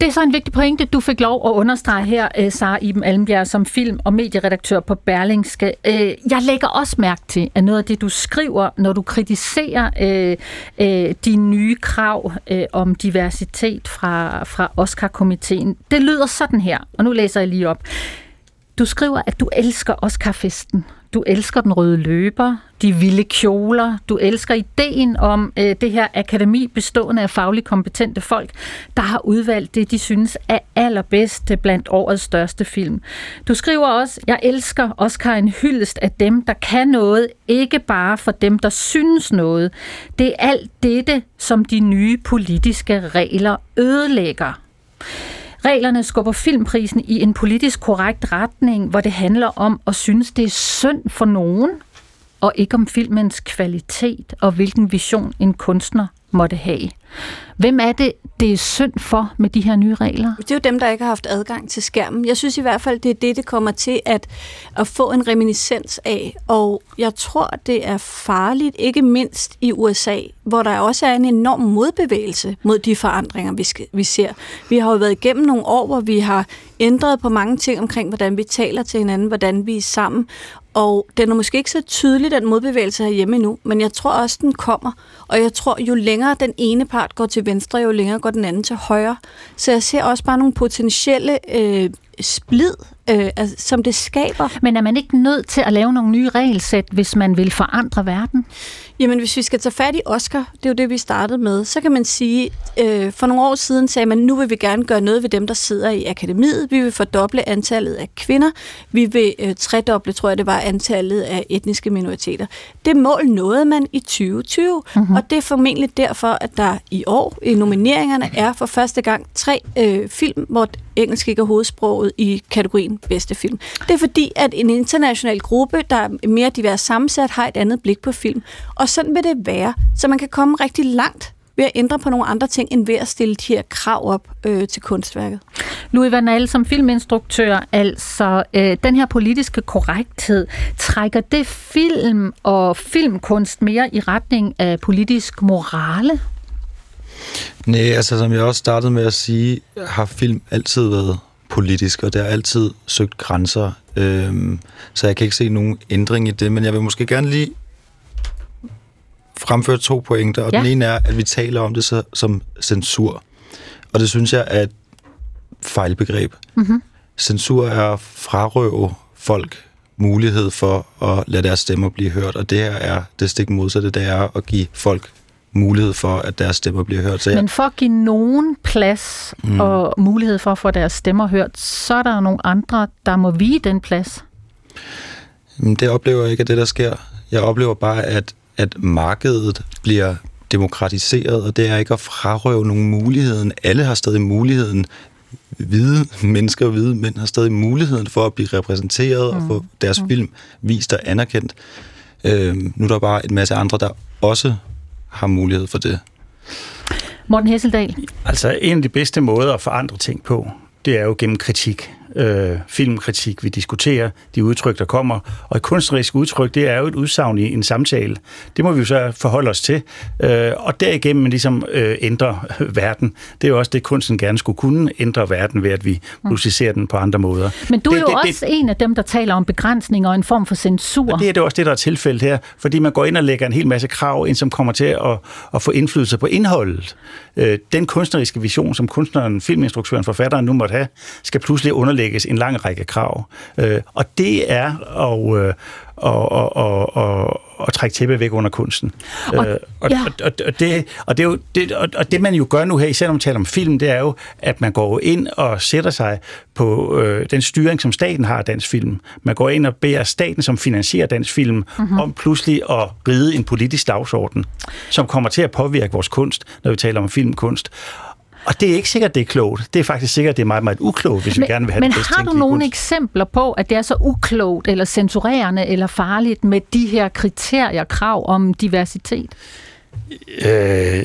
Det er så en vigtig pointe, du fik lov at understrege her, Sarah-Iben Almbjerg, som film- og medieredaktør på Berlingske. Jeg lægger også mærke til, at noget af det, du skriver, når du kritiserer de nye krav om diversitet fra, fra Oscar-komiteen, det lyder sådan her, og nu læser jeg lige op. Du skriver, at du elsker Oscar-festen. Du elsker den røde løber, de vilde kjoler. Du elsker ideen om øh, det her akademi bestående af fagligt kompetente folk, der har udvalgt det, de synes er allerbedst blandt årets største film. Du skriver også, jeg elsker Oscar en hyldest af dem, der kan noget, ikke bare for dem, der synes noget. Det er alt dette, som de nye politiske regler ødelægger. Reglerne skubber filmprisen i en politisk korrekt retning, hvor det handler om at synes, det er synd for nogen, og ikke om filmens kvalitet og hvilken vision en kunstner måtte have. Hvem er det, det er synd for med de her nye regler? Det er jo dem, der ikke har haft adgang til skærmen. Jeg synes i hvert fald, det er det, det kommer til at, at få en reminiscens af. Og jeg tror, det er farligt, ikke mindst i U S A, hvor der også er en enorm modbevægelse mod de forandringer, vi, skal, vi ser. Vi har jo været igennem nogle år, hvor vi har ændret på mange ting omkring, hvordan vi taler til hinanden, hvordan vi er sammen. Og den er måske ikke så tydelig, den modbevægelse herhjemme endnu, men jeg tror også, den kommer. Og jeg tror, jo længere den ene part går til venstre, jo længere går den anden til højre. Så jeg ser også bare nogle potentielle øh, splid, øh, altså, som det skaber. Men er man ikke nødt til at lave nogle nye regelsæt, hvis man vil forandre verden? Jamen, hvis vi skal tage fat i Oscar, det er jo det, vi startede med, så kan man sige, øh, for nogle år siden sagde man, nu vil vi gerne gøre noget ved dem, der sidder i akademiet. Vi vil fordoble antallet af kvinder. Vi vil øh, tredoble, tror jeg, det var antallet af etniske minoriteter. Det mål nåede man i tyve tyve, mm-hmm. og det er formentlig derfor, at der i år i nomineringerne er for første gang tre øh, film, hvor engelsk ikke er hovedsproget i kategorien bedste film. Det er fordi, at en international gruppe, der er mere divers sammensat, har et andet blik på film. Og sådan vil det være, så man kan komme rigtig langt ved at ændre på nogle andre ting, end ved at stille de her krav op øh, til kunstværket. Louis Vernal som filminstruktør, altså øh, den her politiske korrekthed, trækker det film og filmkunst mere i retning af politisk morale? Nej, altså som jeg også startede med at sige, har film altid været politisk, og det har altid søgt grænser, øh, så jeg kan ikke se nogen ændring i det, men jeg vil måske gerne lige fremfører to pointer, og ja. Den ene er, at vi taler om det så, som censur. Og det synes jeg er et fejlbegreb. Mm-hmm. Censur er at frarøve folk mulighed for at lade deres stemmer blive hørt, og det her er det stik modsatte, det er at give folk mulighed for, at deres stemmer bliver hørt. Så jeg... Men for at give nogen plads mm. og mulighed for at få deres stemmer hørt, så er der nogle andre, der må vige den plads. Det oplever jeg ikke, at det der sker. Jeg oplever bare, at, at markedet bliver demokratiseret, og det er ikke at frarøve nogen muligheden. Alle har stadig muligheden. Hvide mennesker og hvide mænd har stadig muligheden for at blive repræsenteret mm. og få deres mm. film vist og anerkendt. Øhm, nu er der bare en masse andre, der også har mulighed for det. Morten Hesseldahl? Altså, en af de bedste måder at forandre ting på, det er jo gennem kritik. Øh, filmkritik, vi diskuterer, de udtryk, der kommer. Og et kunstnerisk udtryk, det er jo et udsagn i en samtale. Det må vi jo så forholde os til. Øh, og derigennem ligesom øh, ændre verden. Det er jo også det, kunsten gerne skulle kunne, ændre verden ved, at vi producerer den på andre måder. Men du det, er jo det, også det, en af dem, der taler om begrænsninger og en form for censur. Det er det også det, der er tilfældet her, fordi man går ind og lægger en hel masse krav ind, som kommer til at, at få indflydelse på indholdet. Øh, den kunstneriske vision, som kunstneren, filminstruktøren, forfatteren nu måtte have, skal pludselig underlægge en lang række krav. Øh, og det er at, og, og, og, og, at trække tæppe væk under kunsten. Og, øh, og, ja. og, og, og, det, og, det, det, og, og det, man jo gør nu her, især når man taler om film, det er jo, at man går ind og sætter sig på øh, den styring, som staten har af dansk film. Man går ind og beder staten, som finansierer dansk film, mm-hmm. om pludselig at ride en politisk dagsorden, som kommer til at påvirke vores kunst, når vi taler om filmkunst. Og det er ikke sikkert, det er klogt. Det er faktisk sikkert, det er meget, meget uklogt, hvis men, vi gerne vil have det bedste tænkelige. Men har du nogle kunst. eksempler på, at det er så uklogt, eller censurerende, eller farligt med de her kriterier, krav om diversitet? Øh,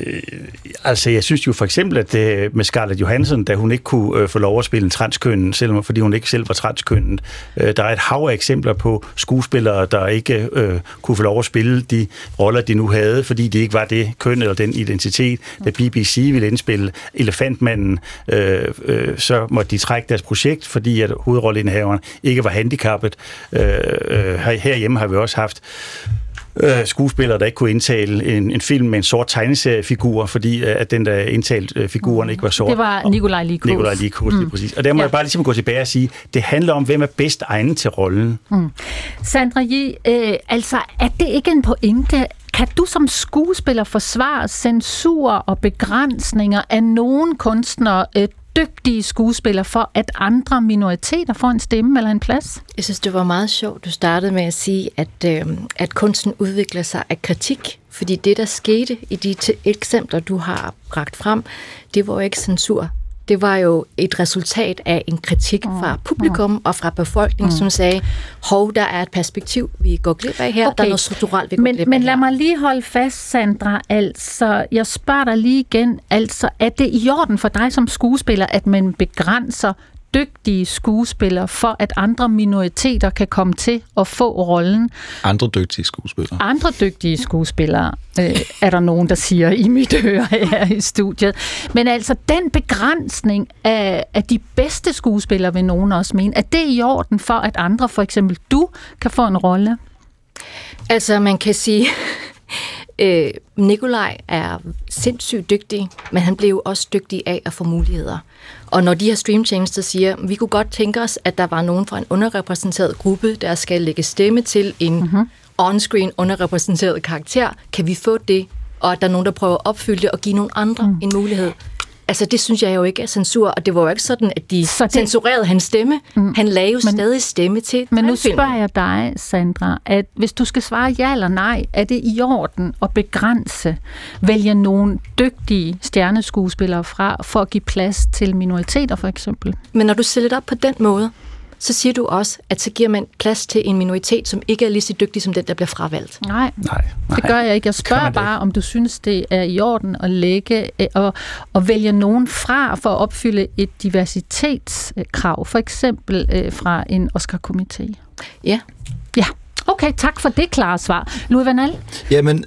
altså, jeg synes jo for eksempel, at det med Scarlett Johansson, da hun ikke kunne øh, få lov at spille en transkønnen, selvom fordi hun ikke selv var transkønnen. Øh, der er et hav af eksempler på skuespillere, der ikke øh, kunne få lov at spille de roller, de nu havde, fordi de ikke var det køn eller den identitet. Da B B C ville indspille Elefantmanden, øh, øh, så måtte de trække deres projekt, fordi at hovedrolleindehaveren ikke var handicappet. Øh, øh, herhjemme har vi også haft skuespillere, der ikke kunne indtale en, en film med en sort tegneseriefigur, fordi at den, der indtalte figuren, ikke var sort. Det var Nikolaj Likos. Nikolaj Likos, mm. præcis. Og der må ja. jeg bare ligesom gå tilbage og sige, det handler om, hvem er bedst egnet til rollen. Mm. Sandra Yi, øh, altså, er det ikke en pointe? Kan du som skuespiller forsvare censur og begrænsninger af nogle kunstnere, øh, dygtige skuespillere, for at andre minoriteter får en stemme eller en plads? Jeg synes, det var meget sjovt. Du startede med at sige, at, øh, at kunsten udvikler sig af kritik, fordi det, der skete i de t- eksempler, du har bragt frem, det var jo ikke censur. Det var jo et resultat af en kritik fra publikum og fra befolkningen, mm. som sagde, hov, der er et perspektiv, vi går glip af her, okay. der er noget strukturelt, vi går men, glip af Men lad her. mig lige holde fast, Sandra, altså, jeg spørger dig lige igen, altså, er det i orden for dig som skuespiller, at man begrænser dygtige skuespillere, for at andre minoriteter kan komme til at få rollen? Andre dygtige skuespillere. Andre dygtige skuespillere, øh, er der nogen, der siger i mit øre her i studiet. Men altså, den begrænsning af, af de bedste skuespillere, vil nogen også mene, er det i orden for, at andre, for eksempel du, kan få en rolle? Altså, man kan sige... Øh, Nikolaj er sindssygt dygtig, men han blev også dygtig af at få muligheder. Og når de her streamtjenester siger, vi kunne godt tænke os, at der var nogen fra en underrepræsenteret gruppe, der skal lægge stemme til en mm-hmm. on-screen underrepræsenteret karakter, kan vi få det? Og at der er nogen, der prøver at opfylde det og give nogle andre mm. en mulighed. Altså, det synes jeg jo ikke er censur, og det var jo ikke sådan, at de så det... censurerede hans stemme. Mm. Han lagde jo men, stadig stemme til. Men nu spørger jeg dig, Sandra, at hvis du skal svare ja eller nej, er det i orden at begrænse, vælge nogle dygtige stjerneskuespillere fra, for at give plads til minoriteter, for eksempel? Men når du sætter det op på den måde, så siger du også, at så giver man plads til en minoritet, som ikke er lige så dygtig som den, der bliver fravalgt. Nej, nej, nej. Det gør jeg ikke. Jeg spørger bare, ikke. om du synes, det er i orden at lægge og, og vælge nogen fra for at opfylde et diversitetskrav, for eksempel fra en Oscar-komité. Ja. Ja, okay, tak for det klare svar. Louis Vernal? Jamen,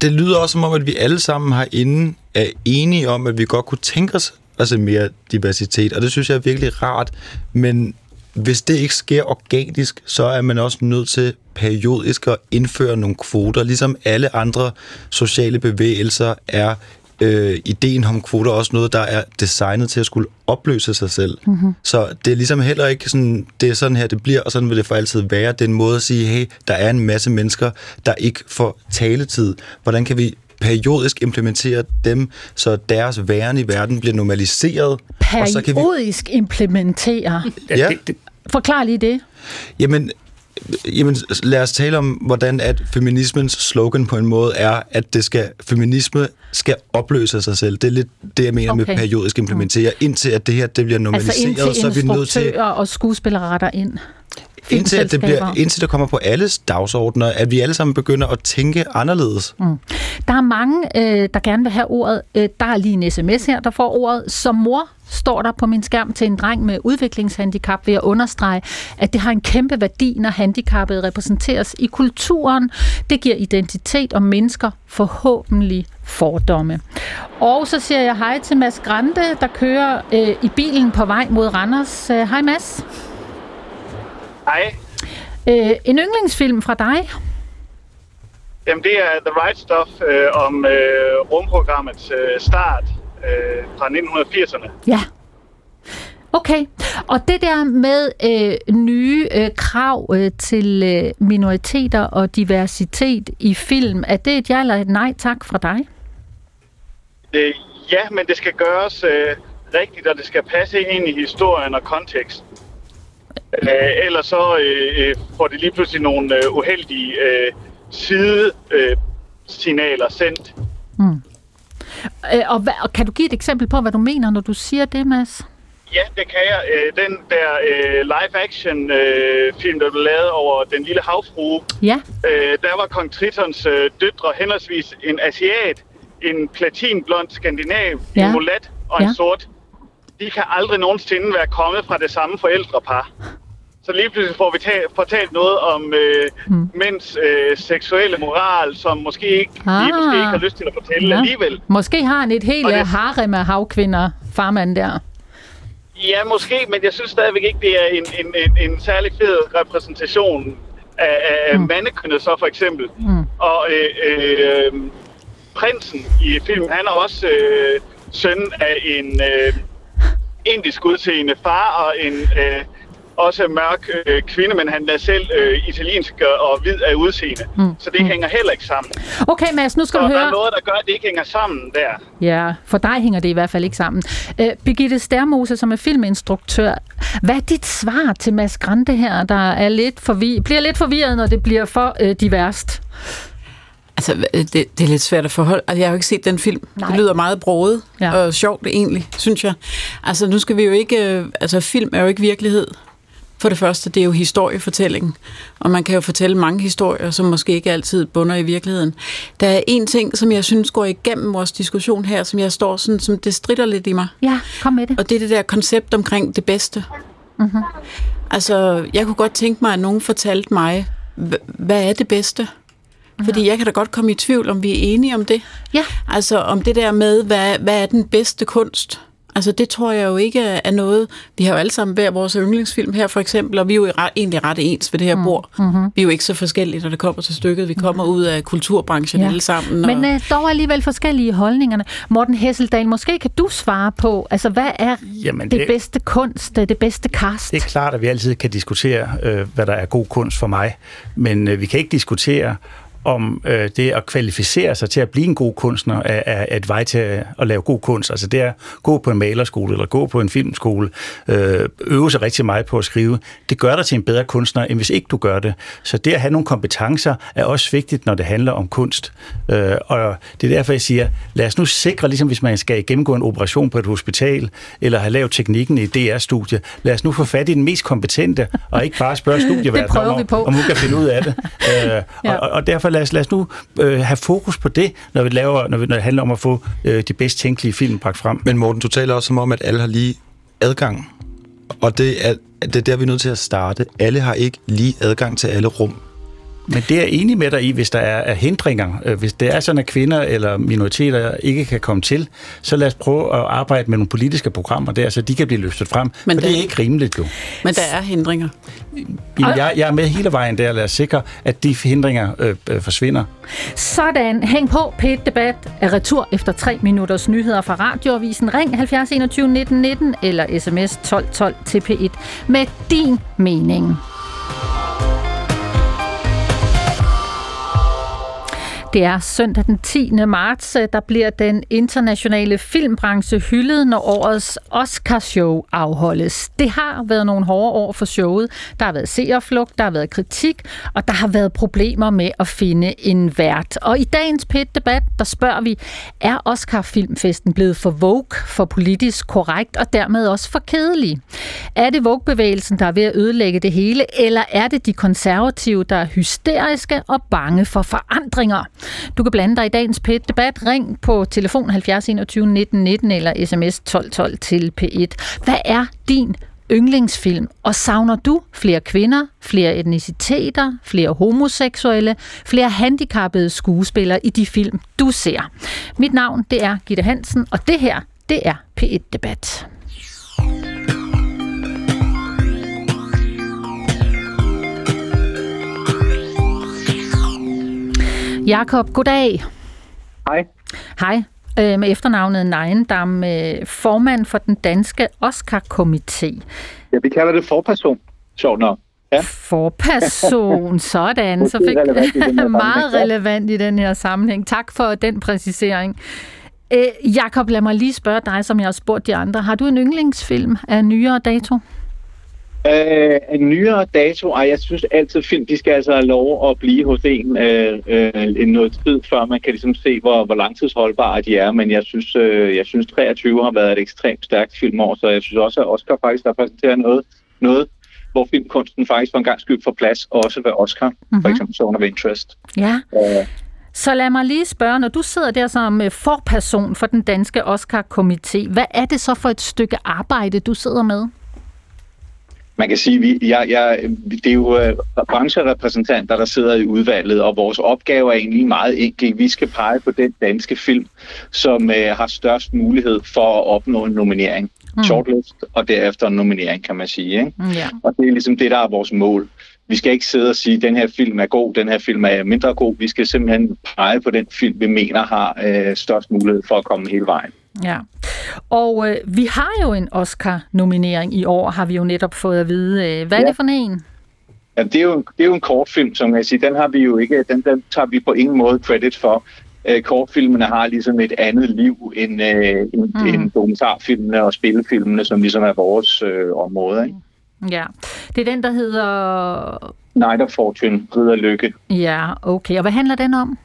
det lyder også som om, at vi alle sammen herinde er enige om, at vi godt kunne tænke os altså mere diversitet, og det synes jeg er virkelig rart, men hvis det ikke sker organisk, så er man også nødt til periodisk at indføre nogle kvoter, ligesom alle andre sociale bevægelser er øh, ideen om kvoter også noget, der er designet til at skulle opløse sig selv. Mm-hmm. Så det er ligesom heller ikke sådan, det er sådan her, det bliver, og sådan vil det for altid være. Det er en måde at sige, hey, der er en masse mennesker, der ikke får taletid. Hvordan kan vi periodisk implementere dem, så deres væren i verden bliver normaliseret. Periodisk og så kan vi... implementere? Ja. Forklar lige det. Jamen... Jamen, lad os tale om, hvordan at feminismens slogan på en måde er, at det skal, feminisme skal opløse sig selv. Det er lidt det, jeg mener okay. med periodisk implementere. Indtil at det her det bliver normaliseret, altså så er vi nødt til... instruktører og skuespillere retter ind. Indtil, at det bliver, indtil det kommer på alles dagsordner, at vi alle sammen begynder at tænke anderledes. Mm. Der er mange, øh, der gerne vil have ordet. Øh, der er lige en sms her, der får ordet. Som mor står der på min skærm til en dreng med udviklingshandicap ved at understrege, at det har en kæmpe værdi, når handicappede repræsenteres i kulturen. Det giver identitet og mennesker forhåbentlig fordomme. Og så siger jeg hej til Mads Grande, der kører øh, i bilen på vej mod Randers. Hej øh, Mads. Hej. Øh, en yndlingsfilm fra dig? Jamen, det er The Right Stuff øh, om øh, rumprogrammets øh, start øh, fra nitten firserne. Ja. Okay. Og det der med øh, nye øh, krav øh, til øh, minoriteter og diversitet i film, er det et ja eller et nej tak fra dig? Øh, ja, men det skal gøres øh, rigtigt, og det skal passe ind i historien og konteksten. Øh, ellers så øh, får det lige pludselig nogle øh, uheldige øh, sidesignaler øh, sendt. Mm. Øh, og, hva, og kan du give et eksempel på, hvad du mener, når du siger det, Mads? Ja, det kan jeg. Øh, den der øh, live-action øh, film, der blev lavet over Den Lille Havfrue, ja. øh, der var kong Tritons øh, døtre henholdsvis en asiat, en platinblond skandinav, ja. en mulat og ja. en sort. De kan aldrig nogensinde være kommet fra det samme forældrepar. Så lige pludselig får vi ta- fortalt noget om øh, mm. mænds øh, seksuelle moral, som måske ikke, ah. de måske ikke har lyst til at fortælle ja. alligevel. Måske har han et helt det... harem af havkvinder, farmand der. Ja, måske, men jeg synes stadigvæk ikke, det er en, en, en, en særlig fed repræsentation af, af mm. mandekønnet så for eksempel. Mm. Og øh, øh, prinsen i filmen, han er også øh, søn af en... Øh, indisk udseende far og en øh, også mørk øh, kvinde, men han er selv øh, italiensk og hvid af udseende. Mm. Så det mm. hænger heller ikke sammen. Okay, Mads, nu skal du høre... der er noget, der gør, at det ikke hænger sammen der. Ja, for dig hænger det i hvert fald ikke sammen. Øh, Birgitte Stærmose, som er filminstruktør, hvad er dit svar til Mads Grande her, der er lidt forvi- bliver lidt forvirret, når det bliver for øh, diverst? Altså, det, det er lidt svært at forholde. Altså, jeg har jo ikke set den film. Nej. Det lyder meget broget ja. og sjovt egentlig, synes jeg. Altså, nu skal vi jo ikke... Altså, film er jo ikke virkelighed. For det første, det er jo historiefortælling. Og man kan jo fortælle mange historier, som måske ikke altid bunder i virkeligheden. Der er en ting, som jeg synes går igennem vores diskussion her, som jeg står sådan, som det stritter lidt i mig. Ja, kom med det. Og det er det der koncept omkring det bedste. Mm-hmm. Altså, jeg kunne godt tænke mig, at nogen fortalte mig, hvad er det bedste? Fordi jeg kan da godt komme i tvivl, om vi er enige om det. Ja. Altså om det der med, hvad, hvad er den bedste kunst? Altså det tror jeg jo ikke er noget... Vi har jo alle sammen hver vores yndlingsfilm her for eksempel, og vi er jo egentlig ret ens ved det her bord. Mm-hmm. Vi er jo ikke så forskellige, når det kommer til stykket. Vi kommer ud af kulturbranchen ja. alle sammen. Og... Men øh, dog alligevel forskellige holdningerne. Morten Hesseldahl, måske kan du svare på, altså hvad er Jamen, det, det bedste kunst, det bedste cast? Det er klart, at vi altid kan diskutere, øh, hvad der er god kunst for mig. Men øh, vi kan ikke diskutere... om øh, det at kvalificere sig til at blive en god kunstner er, er et vej til at, at lave god kunst. Altså det at gå på en malerskole eller gå på en filmskole, øh, øve sig rigtig meget på at skrive, det gør dig til en bedre kunstner, end hvis ikke du gør det. Så det at have nogle kompetencer er også vigtigt, når det handler om kunst. Øh, og det er derfor, jeg siger, lad os nu sikre, ligesom hvis man skal gennemgå en operation på et hospital, eller have lavet teknikken i et D R-studie, lad os nu få fat i den mest kompetente, og ikke bare spørge studieværten om, om hun kan finde ud af det. Øh, ja. og, og derfor Lad os, lad os nu øh, have fokus på det, når, vi laver, når, vi, når det handler om at få øh, de bedst tænkelige film bragt frem. Men Morten, du taler også om, at alle har lige adgang. Og det er, det er der, vi er nødt til at starte. Alle har ikke lige adgang til alle rum. Men det er jeg enig med dig i, hvis der er hindringer. Hvis det er sådan, at kvinder eller minoriteter ikke kan komme til, så lad os prøve at arbejde med nogle politiske programmer der, så de kan blive løftet frem. Men det er ikke rimeligt, jo. Men der er hindringer. Jeg, jeg er med hele vejen der, lad os sikre, at de hindringer øh, øh, forsvinder. Sådan. Hæng på. P et-debat er retur efter tre minutters nyheder fra Radioavisen. Ring halvfjerds enogtyve nitten nitten eller sms tolv tolv til P et med din mening. Det er søndag den tiende marts, der bliver den internationale filmbranche hyldet, når årets Oscar-show afholdes. Det har været nogle hårde år for showet. Der har været seerflugt, der har været kritik, og der har været problemer med at finde en vært. Og i dagens P et-debat, der spørger vi, er Oscar-filmfesten blevet for woke, for politisk korrekt og dermed også for kedelig? Er det woke-bevægelsen, der er ved at ødelægge det hele, eller er det de konservative, der er hysteriske og bange for forandringer? Du kan blande dig i dagens P et-debat. Ring på telefon halvfjerds enogtyve nitten nitten eller sms tolv tolv til P et. Hvad er din yndlingsfilm? Og savner du flere kvinder, flere etniciteter, flere homoseksuelle, flere handicappede skuespillere i de film, du ser? Mit navn, det er Gitte Hansen, og det her, det er P et-debat. Jakob, goddag. Hej. Hej. Øh, med efternavnet Nejendam, øh, formand for den danske Oscar-komité. Ja, vi kalder det forperson. Sjovt nok. Ja. Forperson, sådan. Så fik relevant meget relevant i den her sammenhæng. Tak for den præcisering. Øh, Jakob, lad mig lige spørge dig, som jeg har spurgt de andre. Har du en yndlingsfilm af nyere dato? Øh, en nyere dato, ej, jeg synes altid film, de skal altså have lov at blive hos en øh, øh, noget tid, før man kan ligesom se, hvor, hvor langtidsholdbare de er, men jeg synes, øh, jeg synes treogtyve har været et ekstremt stærkt filmår, så jeg synes også, at Oscar faktisk repræsenterer noget, noget hvor filmkunsten faktisk for en gang skyld får plads, og også ved Oscar, mm-hmm. for eksempel Zone of Interest. Ja. Øh. Så lad mig lige spørge, når du sidder der som forperson for den danske Oscar-komité, hvad er det så for et stykke arbejde, du sidder med? Man kan sige, vi, jeg, jeg, det er jo øh, brancherepræsentanter, der sidder i udvalget, og vores opgave er egentlig meget enkel. Vi skal pege på den danske film, som øh, har størst mulighed for at opnå en nominering. Mm. Shortlist, og derefter en nominering, kan man sige. Ikke? Mm, yeah. Og det er ligesom det, der er vores mål. Vi skal ikke sidde og sige, at den her film er god, den her film er mindre god. Vi skal simpelthen pege på den film, vi mener har øh, størst mulighed for at komme hele vejen. Ja, og øh, vi har jo en Oscar-nominering i år, har vi jo netop fået at vide. Hvad er ja. det for en? Ja, det er jo, det er jo en kortfilm, som jeg siger. Den har vi jo ikke, den, den tager vi på ingen måde credit for. Øh, kortfilmene har ligesom et andet liv end, øh, end, mm. end dokumentarfilmene og spillefilmene, som ligesom er vores øh, område, ikke? Ja, det er den, der hedder Night of Fortune, Ridder Lykke. Ja, okay. Og hvad handler den om?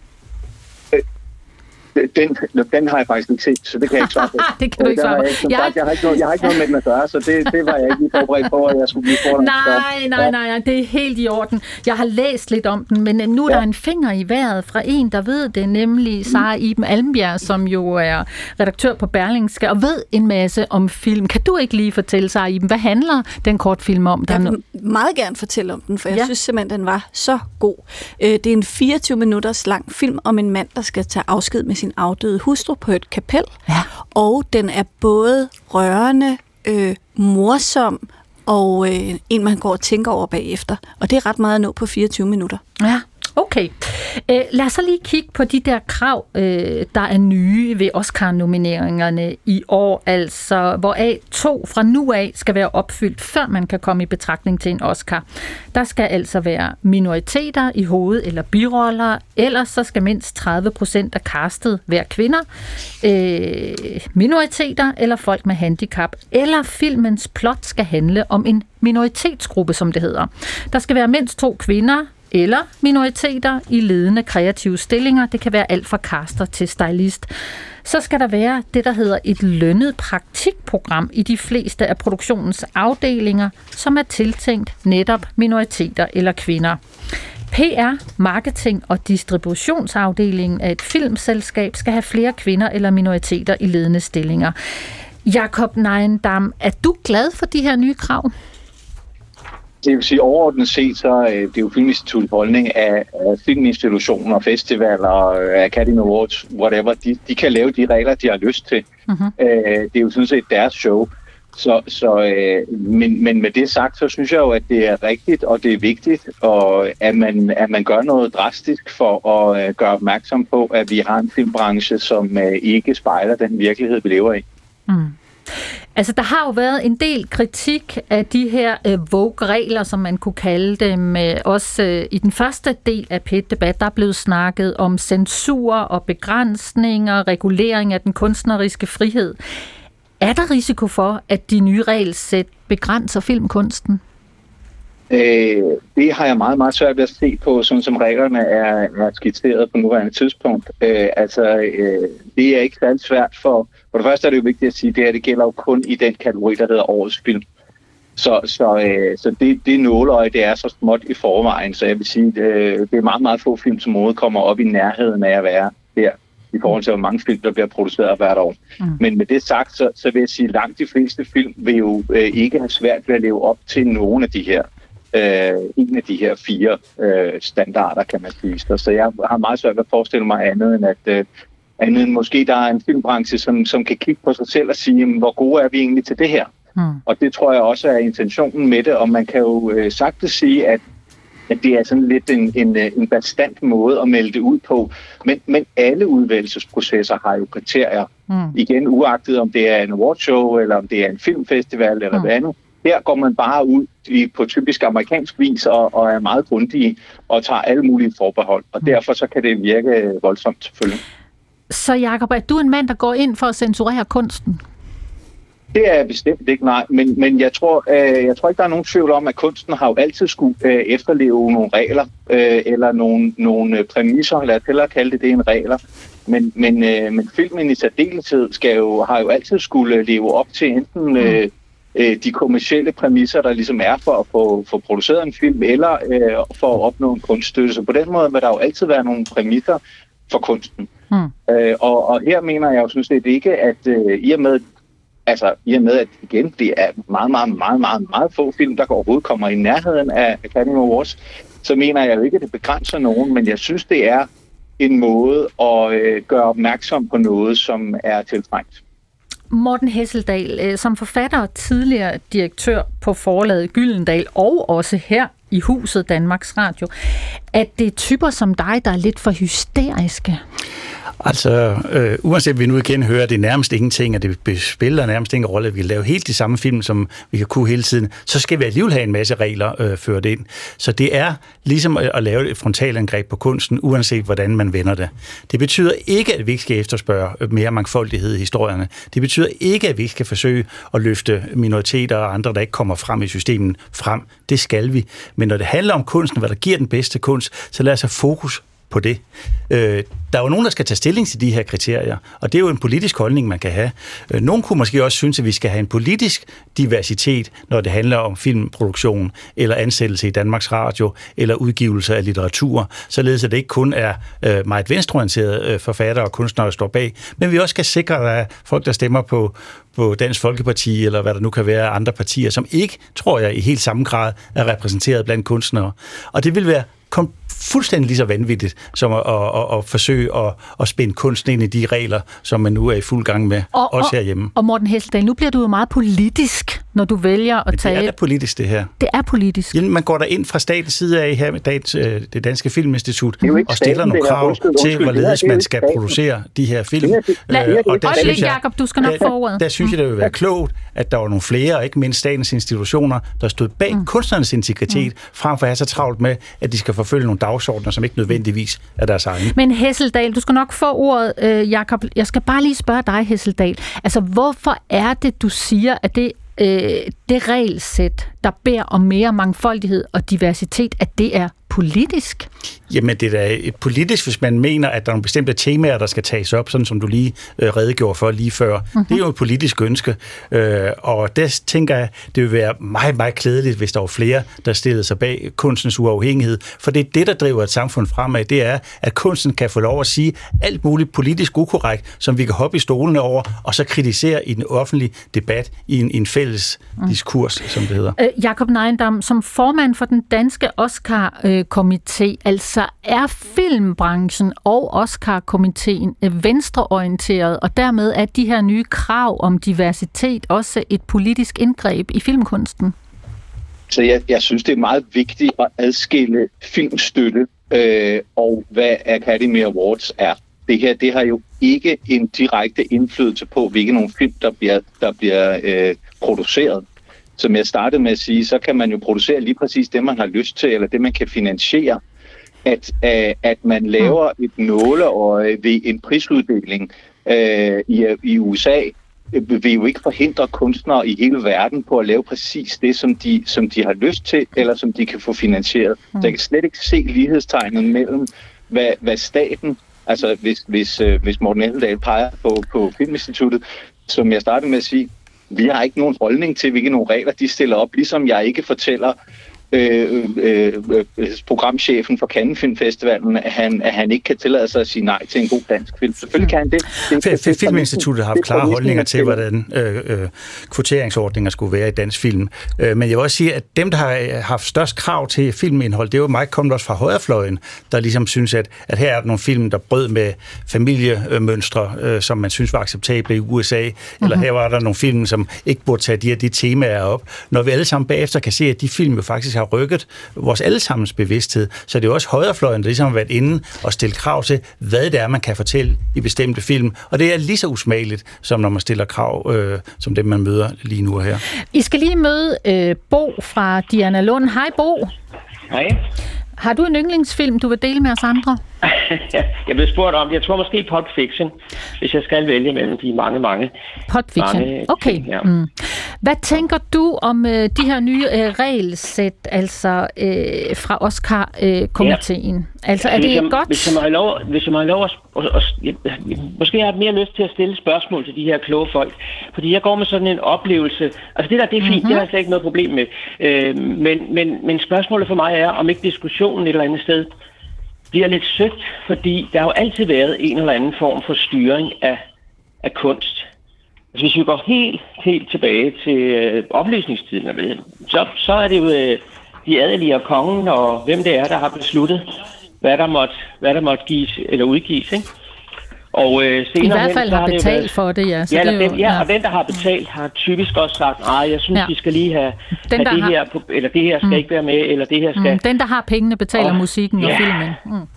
Den, den har jeg faktisk ikke set, så det kan jeg ikke svare på. Det kan du ikke svare på. Jeg, jeg, jeg har ikke noget, jeg har ikke noget med den at gøre, så det, det var jeg ikke forberedt på, at jeg skulle blive foran. Nej, nej, nej, nej, det er helt i orden. Jeg har læst lidt om den, men nu er ja. der en finger i vejret fra en, der ved det, nemlig Sarah-Iben Almbjerg, som jo er redaktør på Berlingske og ved en masse om film. Kan du ikke lige fortælle, Sarah-Iben, hvad handler den kortfilm om? Der jeg vil no- meget gerne fortælle om den, for jeg ja. synes simpelthen, den var så god. Det er en fireogtyve minutters lang film om en mand, der skal tage afsked med sin afdøde hustru på et kapel, ja. og den er både rørende, øh, morsom og øh, en, man går og tænker over bagefter. Og det er ret meget at nå på fireogtyve minutter. Ja, okay. Øh, lad os så lige kigge på de der krav, øh, der er nye ved Oscar-nomineringerne i år, altså hvoraf to fra nu af skal være opfyldt, før man kan komme i betragtning til en Oscar. Der skal altså være minoriteter i hoved- eller biroller, ellers så skal mindst tredive procent af castet være kvinder, øh, minoriteter eller folk med handicap, eller filmens plot skal handle om en minoritetsgruppe, som det hedder. Der skal være mindst to kvinder, eller minoriteter i ledende kreative stillinger. Det kan være alt fra caster til stylist. Så skal der være det, der hedder et lønnet praktikprogram i de fleste af produktionens afdelinger, som er tiltænkt netop minoriteter eller kvinder. P R, marketing og distributionsafdelingen af et filmselskab skal have flere kvinder eller minoriteter i ledende stillinger. Jakob Nejendam, er du glad for de her nye krav? Det vil sige, overordnet set, så øh, det er jo Filminstituttets holdning af, af filminstitutioner, festivaler, øh, Academy Awards, whatever. De, de kan lave de regler, de har lyst til. Mm-hmm. Øh, det er jo sådan set deres show. Så, så, øh, men, men med det sagt, så synes jeg jo, at det er rigtigt, og det er vigtigt, og at man, at man gør noget drastisk for at øh, gøre opmærksom på, at vi har en filmbranche, som øh, ikke spejler den virkelighed, vi lever i. Mm. Altså, der har jo været en del kritik af de her øh, vogue-regler, som man kunne kalde dem. Også øh, i den første del af P et-debat, der blev snakket om censur og begrænsninger, regulering af den kunstneriske frihed. Er der risiko for, at de nye regelsæt begrænser filmkunsten? Øh, det har jeg meget, meget svært ved at se på, sådan som reglerne er, er skitseret på nuværende tidspunkt. Øh, altså, øh, det er ikke særlig svært for... For det første er det jo vigtigt at sige, det her, det gælder jo kun i den kategori, der hedder årets film. Så, så, øh, så det, det nåleøje, det er så småt i forvejen, så jeg vil sige, det, det er meget, meget få film, som måde kommer op i nærheden af at være der, i forhold til, hvor mange film, der bliver produceret hvert år. Mm. Men med det sagt, så, så vil jeg sige, langt de fleste film vil jo øh, ikke have svært ved at leve op til nogen af de her. Øh, en af de her fire øh, standarder, kan man sige. Så, så jeg har meget svært ved at forestille mig andet end, at øh, andet end måske der er en filmbranche, som, som kan kigge på sig selv og sige, jamen, hvor gode er vi egentlig til det her? Mm. Og det tror jeg også er intentionen med det, og man kan jo øh, sagtens sige, at, at det er sådan lidt en, en, en bastant måde at melde det ud på. Men, men alle udvælgelsesprocesser har jo kriterier. Mm. Igen, uagtet om det er en awardshow, eller om det er en filmfestival, eller mm. hvad andet. Her går man bare ud på typisk amerikansk vis og, og er meget grundige og tager alle mulige forbehold. Og derfor så kan det virke voldsomt selvfølgelig. Så Jacob, er du en mand, der går ind for at censurere kunsten? Det er jeg bestemt ikke, nej. Men, men jeg, tror, øh, jeg tror ikke, der er nogen tvivl om, at kunsten har jo altid skulle øh, efterleve nogle regler øh, eller nogle, nogle præmisser, lad os hellere kalde det det en regler. Men, men, øh, men filmen i særdeleshed skal jo, har jo altid skulle leve op til enten... Øh, de kommercielle præmisser, der ligesom er for at få, for produceret en film, eller øh, for at opnå en kunststøtte. Så på den måde vil der jo altid være nogle præmisser for kunsten. Mm. Øh, og, og her mener jeg jo sådan set ikke, at øh, i og med, altså i og med, at igen, det er meget, meget, meget, meget, meget få film, der overhovedet kommer i nærheden af Academy Awards, så mener jeg jo ikke, at det begrænser nogen, men jeg synes, det er en måde at øh, gøre opmærksom på noget, som er tiltrængt. Morten Hesseldahl, som forfatter og tidligere direktør på forlaget Gyldendal, og også her i huset Danmarks Radio, at det er typer som dig, der er lidt for hysteriske? Altså, øh, uanset vi nu igen hører, det er nærmest ingenting, og det spiller nærmest ingen rolle, at vi kan lave helt de samme film, som vi kan kunne hele tiden, så skal vi alligevel have en masse regler øh, ført ind. Så det er ligesom at, at lave et frontalangreb på kunsten, uanset hvordan man vender det. Det betyder ikke, at vi ikke skal efterspørge mere mangfoldighed i historierne. Det betyder ikke, at vi ikke skal forsøge at løfte minoriteter og andre, der ikke kommer frem i systemet, frem. Det skal vi. Men når det handler om kunsten, hvad der giver den bedste kunst, så lad os have fokus på det. Øh, der er jo nogen, der skal tage stilling til de her kriterier, og det er jo en politisk holdning, man kan have. Øh, nogen kunne måske også synes, at vi skal have en politisk diversitet, når det handler om filmproduktion, eller ansættelse i Danmarks Radio, eller udgivelser af litteratur, således at det ikke kun er øh, meget venstreorienterede øh, forfattere og kunstnere, der står bag, men vi også skal sikre, at der er folk, der stemmer på, på Dansk Folkeparti, eller hvad der nu kan være andre partier, som ikke, tror jeg, i helt samme grad er repræsenteret blandt kunstnere. Og det vil være kom fuldstændig lige så vanvittigt, som at, at, at, at forsøge at, at spænde kunsten ind i de regler, som man nu er i fuld gang med, og, også og, herhjemme. Og Morten Hesseldahl, nu bliver du jo meget politisk, når du vælger at Men tage... det er da politisk, det her. Det er politisk. Ja, man går der ind fra statens side af her med dagens, det danske Filminstitut og stiller nogle krav undskyld, undskyld, til, hvorledes man skal producere de her film. Øjeblik, Jacob, du skal nok få ordet. Der synes jeg, det vil være klogt, at der var nogle flere, og ikke mindst statens institutioner, der stod bag mm. kunstnernes integritet, mm. frem for at have så travlt med, at de skal forfølge nogle dagsordner, som ikke nødvendigvis er deres egne. Men Hesseldahl, du skal nok få ordet, øh, Jacob. Jeg skal bare lige spørge dig, Hesseldahl. Altså, hvorfor er det, du siger, at det, øh, det regelsæt, der beder om mere mangfoldighed og diversitet, at det er politisk? Jamen, det er da et politisk, hvis man mener, at der er nogle bestemte temaer, der skal tages op, sådan som du lige øh, redegjorde for lige før. Mm-hmm. Det er jo et politisk ønske, øh, og der tænker jeg, det vil være meget, meget klædeligt, hvis der var flere, der stillede sig bag kunstens uafhængighed, for det er det, der driver et samfund fremad, det er, at kunsten kan få lov at sige alt muligt politisk ukorrekt, som vi kan hoppe i stolene over, og så kritisere i den offentlige debat i en, en fælles mm. diskurs, som det hedder. Øh, Jakob Neindam, som formand for den danske Oscar øh, komité. Altså, er filmbranchen og Oscar-komiteen venstreorienteret, og dermed er de her nye krav om diversitet også et politisk indgreb i filmkunsten? Så jeg, jeg synes, det er meget vigtigt at adskille filmstøtte øh, og hvad Academy Awards er. det her, det har jo ikke en direkte indflydelse på, hvilke nogle film, der bliver, der bliver øh, produceret. Som jeg startede med at sige, så kan man jo producere lige præcis det, man har lyst til, eller det, man kan finansiere. At, øh, at man laver et nåleøje ved en prisuddeling øh, i, i U S A, øh, vil jo ikke forhindre kunstnere i hele verden på at lave præcis det, som de, som de har lyst til, eller som de kan få finansieret. Mm. Så jeg kan slet ikke se lighedstegnet mellem, hvad, hvad staten... Altså, hvis, hvis, øh, hvis Morten Hesseldahl peger på, på Filminstituttet, som jeg startede med at sige, vi har ikke nogen holdning til, hvilke nogle regler de stiller op, ligesom jeg ikke fortæller øh, øh, øh, programchefen for Cannes Filmfestivalen, at han, at han ikke kan tillade sig at sige nej til en god dansk film. Selvfølgelig kan han det. det, det, det Filminstituttet har haft klare holdninger til, hvordan øh, øh, kvoteringsordninger skulle være i dansk film. Øh, men jeg vil også sige, at dem, der har haft størst krav til filmindhold, det er jo meget kommet også fra højrefløjen, der ligesom synes, at, at her er nogle film, der brød med familiemønstre, øh, som man synes var acceptable i U S A, mm-hmm. eller her var der nogle film, som ikke burde tage de her de temaer op. Når vi alle sammen bagefter kan se, at de film jo faktisk har rykket vores allesammens bevidsthed, så det er jo også højrefløjen, der ligesom har været inde og stille krav til, hvad det er, man kan fortælle i bestemte film. Og det er lige så usmageligt, som når man stiller krav, øh, som dem, man møder lige nu her. I skal lige møde øh, Bo fra Diana Lund. Hej, Bo. Hej. Har du en yndlingsfilm, du vil dele med os andre? Jeg blev spurgt om, jeg tror måske Pulp Fiction, hvis jeg skal vælge mellem de mange, mange... Pulp Fiction, mange okay. Ting, ja. mm. Hvad tænker du om øh, de her nye øh, regelsæt, altså øh, fra Oscar-komiteen? Øh, ja. Altså, er det jeg, godt? Hvis jeg må lov, hvis jeg må lov at, og, og, jeg, måske har jeg mere lyst til at stille spørgsmål til de her kloge folk, fordi jeg går med sådan en oplevelse, altså det der, det er fint, mm-hmm. det har jeg slet ikke noget problem med, øh, men, men, men spørgsmålet for mig er, om ikke diskussionen et eller andet sted bliver lidt søgt, fordi der har jo altid været en eller anden form for styring af, af kunst. Altså, hvis vi går helt, helt tilbage til øh, oplysningstiden, så, så er det jo øh, de adelige og kongen, og hvem det er, der har besluttet, hvad der måtte, hvad der måtte gives eller udgives, ikke? Og, øh, senere i hvert fald hen, har betalt været... for det, ja. Så ja, det den, jo, ja, ja, og den, der har betalt, har typisk også sagt, nej, jeg synes, ja. vi skal lige have, den, have det har... her, eller det her skal mm. ikke være med, eller det her skal... Mm. Den, der har pengene, betaler og... musikken ja. og filmen. Mm.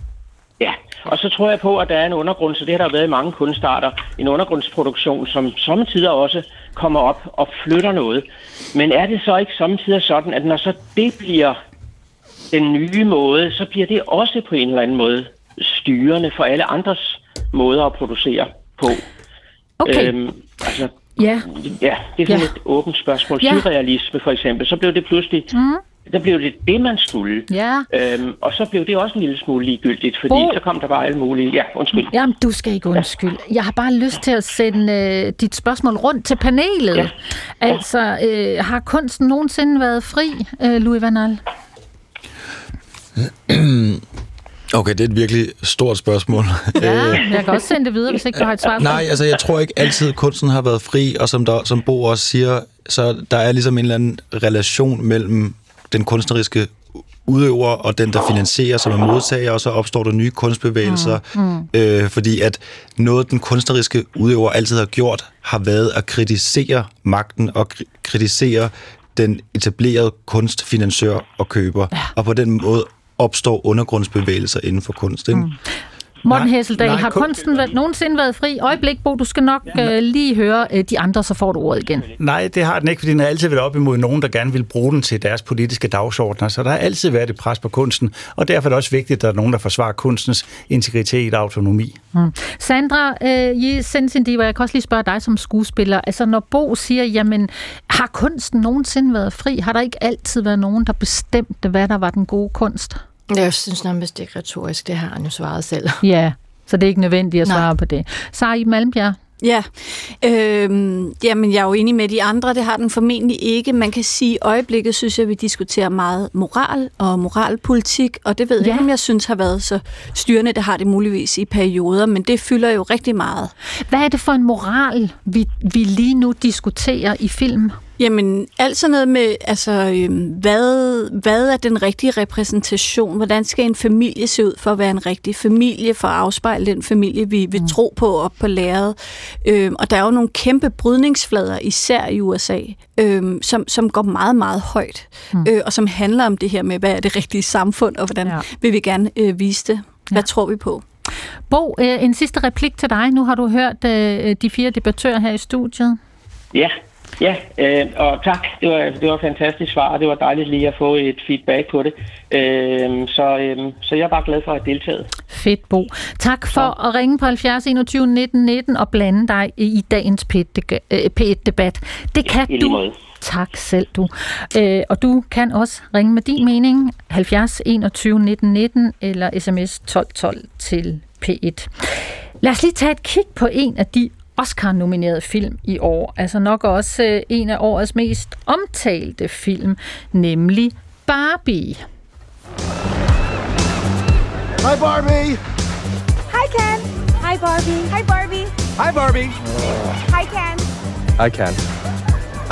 Ja, og så tror jeg på, at der er en undergrund, så det har der været i mange kunstarter, en undergrundsproduktion, som sommetider også kommer op og flytter noget. Men er det så ikke sommetider sådan, at når så det bliver den nye måde, så bliver det også på en eller anden måde styrende for alle andres måder at producere på. Okay. Øhm, altså, yeah. ja, det er sådan yeah. et åbent spørgsmål. Yeah. Surrealisme for eksempel, så blev det pludselig, mm. der blev det det, man skulle. Yeah. Øhm, og så blev det også en lille smule ligegyldigt, fordi Bo. så kom der bare alle mulige... Ja, undskyld. Jamen, du skal ikke undskylde. Jeg har bare lyst til at sende øh, dit spørgsmål rundt til panelet. Ja. Altså, øh, har kunsten nogensinde været fri, øh, Louis Vernal? Okay, det er et virkelig stort spørgsmål. Ja, jeg kan også sende det videre, hvis ikke du har et svar på. Nej, altså jeg tror ikke altid, kunsten har været fri, og som, der, som Bo også siger, så der er ligesom en eller anden relation mellem den kunstneriske udøver og den, der finansierer, som er modtager, og så opstår der nye kunstbevægelser, mm, mm. Øh, fordi at noget, den kunstneriske udøver altid har gjort, har været at kritisere magten og kritisere den etablerede kunstfinansør og køber, ja. og på den måde opstår undergrundsbevægelser inden for kunst. Ikke? Mm. Morten Hesseldahl, har kun... kunsten været, nogensinde været fri? Øjeblik, Bo, du skal nok ja, øh, lige høre øh, de andre, så får du ordet igen. Nej, det har den ikke, fordi den har altid været op imod nogen, der gerne vil bruge den til deres politiske dagsordner, så der har altid været et pres på kunsten, og derfor er det også vigtigt, at der er nogen, der forsvarer kunstens integritet og autonomi. Mm. Sandra øh, Yi Sencindiver, jeg kan også lige spørge dig som skuespiller, altså når Bo siger, jamen, har kunsten nogensinde været fri? Har der ikke altid været nogen, der bestemte, hvad der var den gode kunst? Jeg synes nærmest ikke retorisk, det har han jo svaret selv. Ja, så det er ikke nødvendigt at svare Nej. på det. Sarah-Iben Almbjerg? Ja, øhm, jamen jeg er jo enig med de andre, det har den formentlig ikke. Man kan sige, øjeblikket synes jeg, vi diskuterer meget moral og moralpolitik, og det ved ja. jeg ikke, om jeg synes har været så styrende, det har det muligvis i perioder, men det fylder jo rigtig meget. Hvad er det for en moral, vi, vi lige nu diskuterer i film? Jamen, alt sådan noget med, altså, øhm, hvad, hvad er den rigtige repræsentation? Hvordan skal en familie se ud for at være en rigtig familie, for at afspejle den familie, vi vil tro på op på lærredet? Øhm, og der er jo nogle kæmpe brydningsflader, især i U S A, øhm, som, som går meget, meget højt, mm. øh, og som handler om det her med, hvad er det rigtige samfund, og hvordan ja. vil vi gerne øh, vise det? Hvad ja. tror vi på? Bo, en sidste replik til dig. Nu har du hørt de fire debattører her i studiet. Ja, ja øh, og tak. Det var, det var et fantastisk svar, og det var dejligt lige at få et feedback på det. Øh, så, øh, så jeg er bare glad for at have deltaget. Fedt, Bo. Tak for ja. at ringe på halvfjerds enogtyve nitten nitten og blande dig i dagens P et-debat. Det kan ja, du. Tak selv, du. Øh, og du kan også ringe med din mening halvfjerds enogtyve nitten nitten eller sms tolv tolv til P et. Lad os lige tage et kig på en af de Oscar-nominerede film i år. Altså nok også øh, en af årets mest omtalte film, nemlig Barbie. Hi Barbie! Hi Ken! Hi Barbie! Hi Barbie! Hi Barbie! Hi Ken! Hi Ken!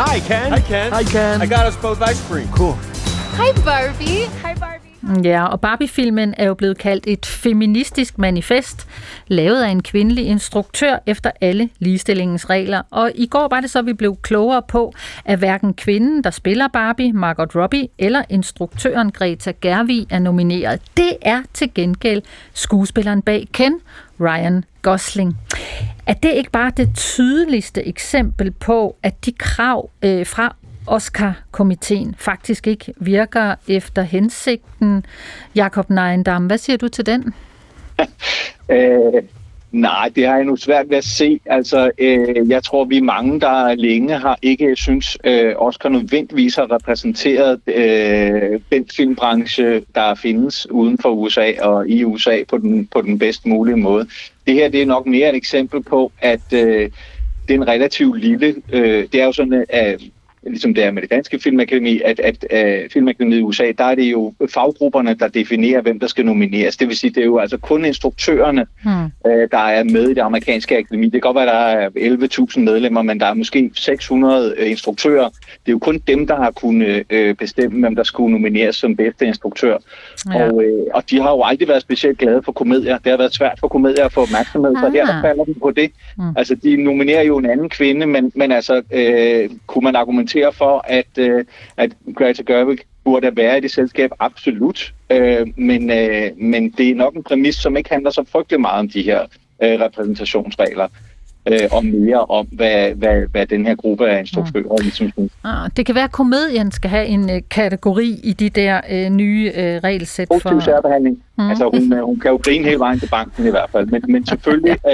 Hi Ken! Hi Ken! Hi Ken! I got us both ice cream. Cool. Hi Barbie! Hi Barbie! Ja, og Barbie-filmen er jo blevet kaldt et feministisk manifest, lavet af en kvindelig instruktør efter alle ligestillingens regler. Og i går var det så, at vi blev klogere på, at hverken kvinden, der spiller Barbie, Margot Robbie, eller instruktøren Greta Gerwig er nomineret. Det er til gengæld skuespilleren bag Ken, Ryan Gosling. Er det ikke bare det tydeligste eksempel på, at de krav øh, fra Oscar-komiteen faktisk ikke virker efter hensigten? Jakob Nejendam, hvad siger du til den? øh, nej, det har jeg nu svært ved at se. Altså, øh, jeg tror, vi mange, der længe har ikke synes, øh, Oscar nødvendigvis har repræsenteret øh, den filmbranche, der findes uden for U S A og i U S A på den, på den bedst mulige måde. Det her det er nok mere et eksempel på, at øh, det er en relativt lille... Øh, det er jo sådan, at øh, ligesom det er med det danske filmakademi, at, at, at filmakademiet i U S A, der er det jo faggrupperne, der definerer, hvem der skal nomineres. Det vil sige, det er jo altså kun instruktørerne, hmm. øh, der er med i det amerikanske akademi. Det kan godt være, at der er elleve tusind medlemmer, men der er måske seks hundrede øh, instruktører. Det er jo kun dem, der har kunnet øh, bestemme, hvem der skulle nomineres som bedste instruktør. Ja. Og, øh, og de har jo aldrig været specielt glade for komedier. Det har været svært for komedier at få opmærksomhed, så ah. der falder de på det. Hmm. Altså, de nominerer jo en anden kvinde, men, men altså, øh, kunne man argumentere for, at, øh, at Greta Gerwig burde være i det selskab, absolut. Øh, men, øh, men det er nok en præmis, som ikke handler så frygtelig meget om de her øh, repræsentationsregler, øh, og mere om, hvad, hvad, hvad den her gruppe af instruktører mm. ligesom synes. Ah, det kan være, at komedien skal have en øh, kategori i de der øh, nye øh, regelsæt. Positiv særbehandling. Mm. Altså, hun, hun kan jo grine hele vejen til banken i hvert fald, men, men selvfølgelig øh,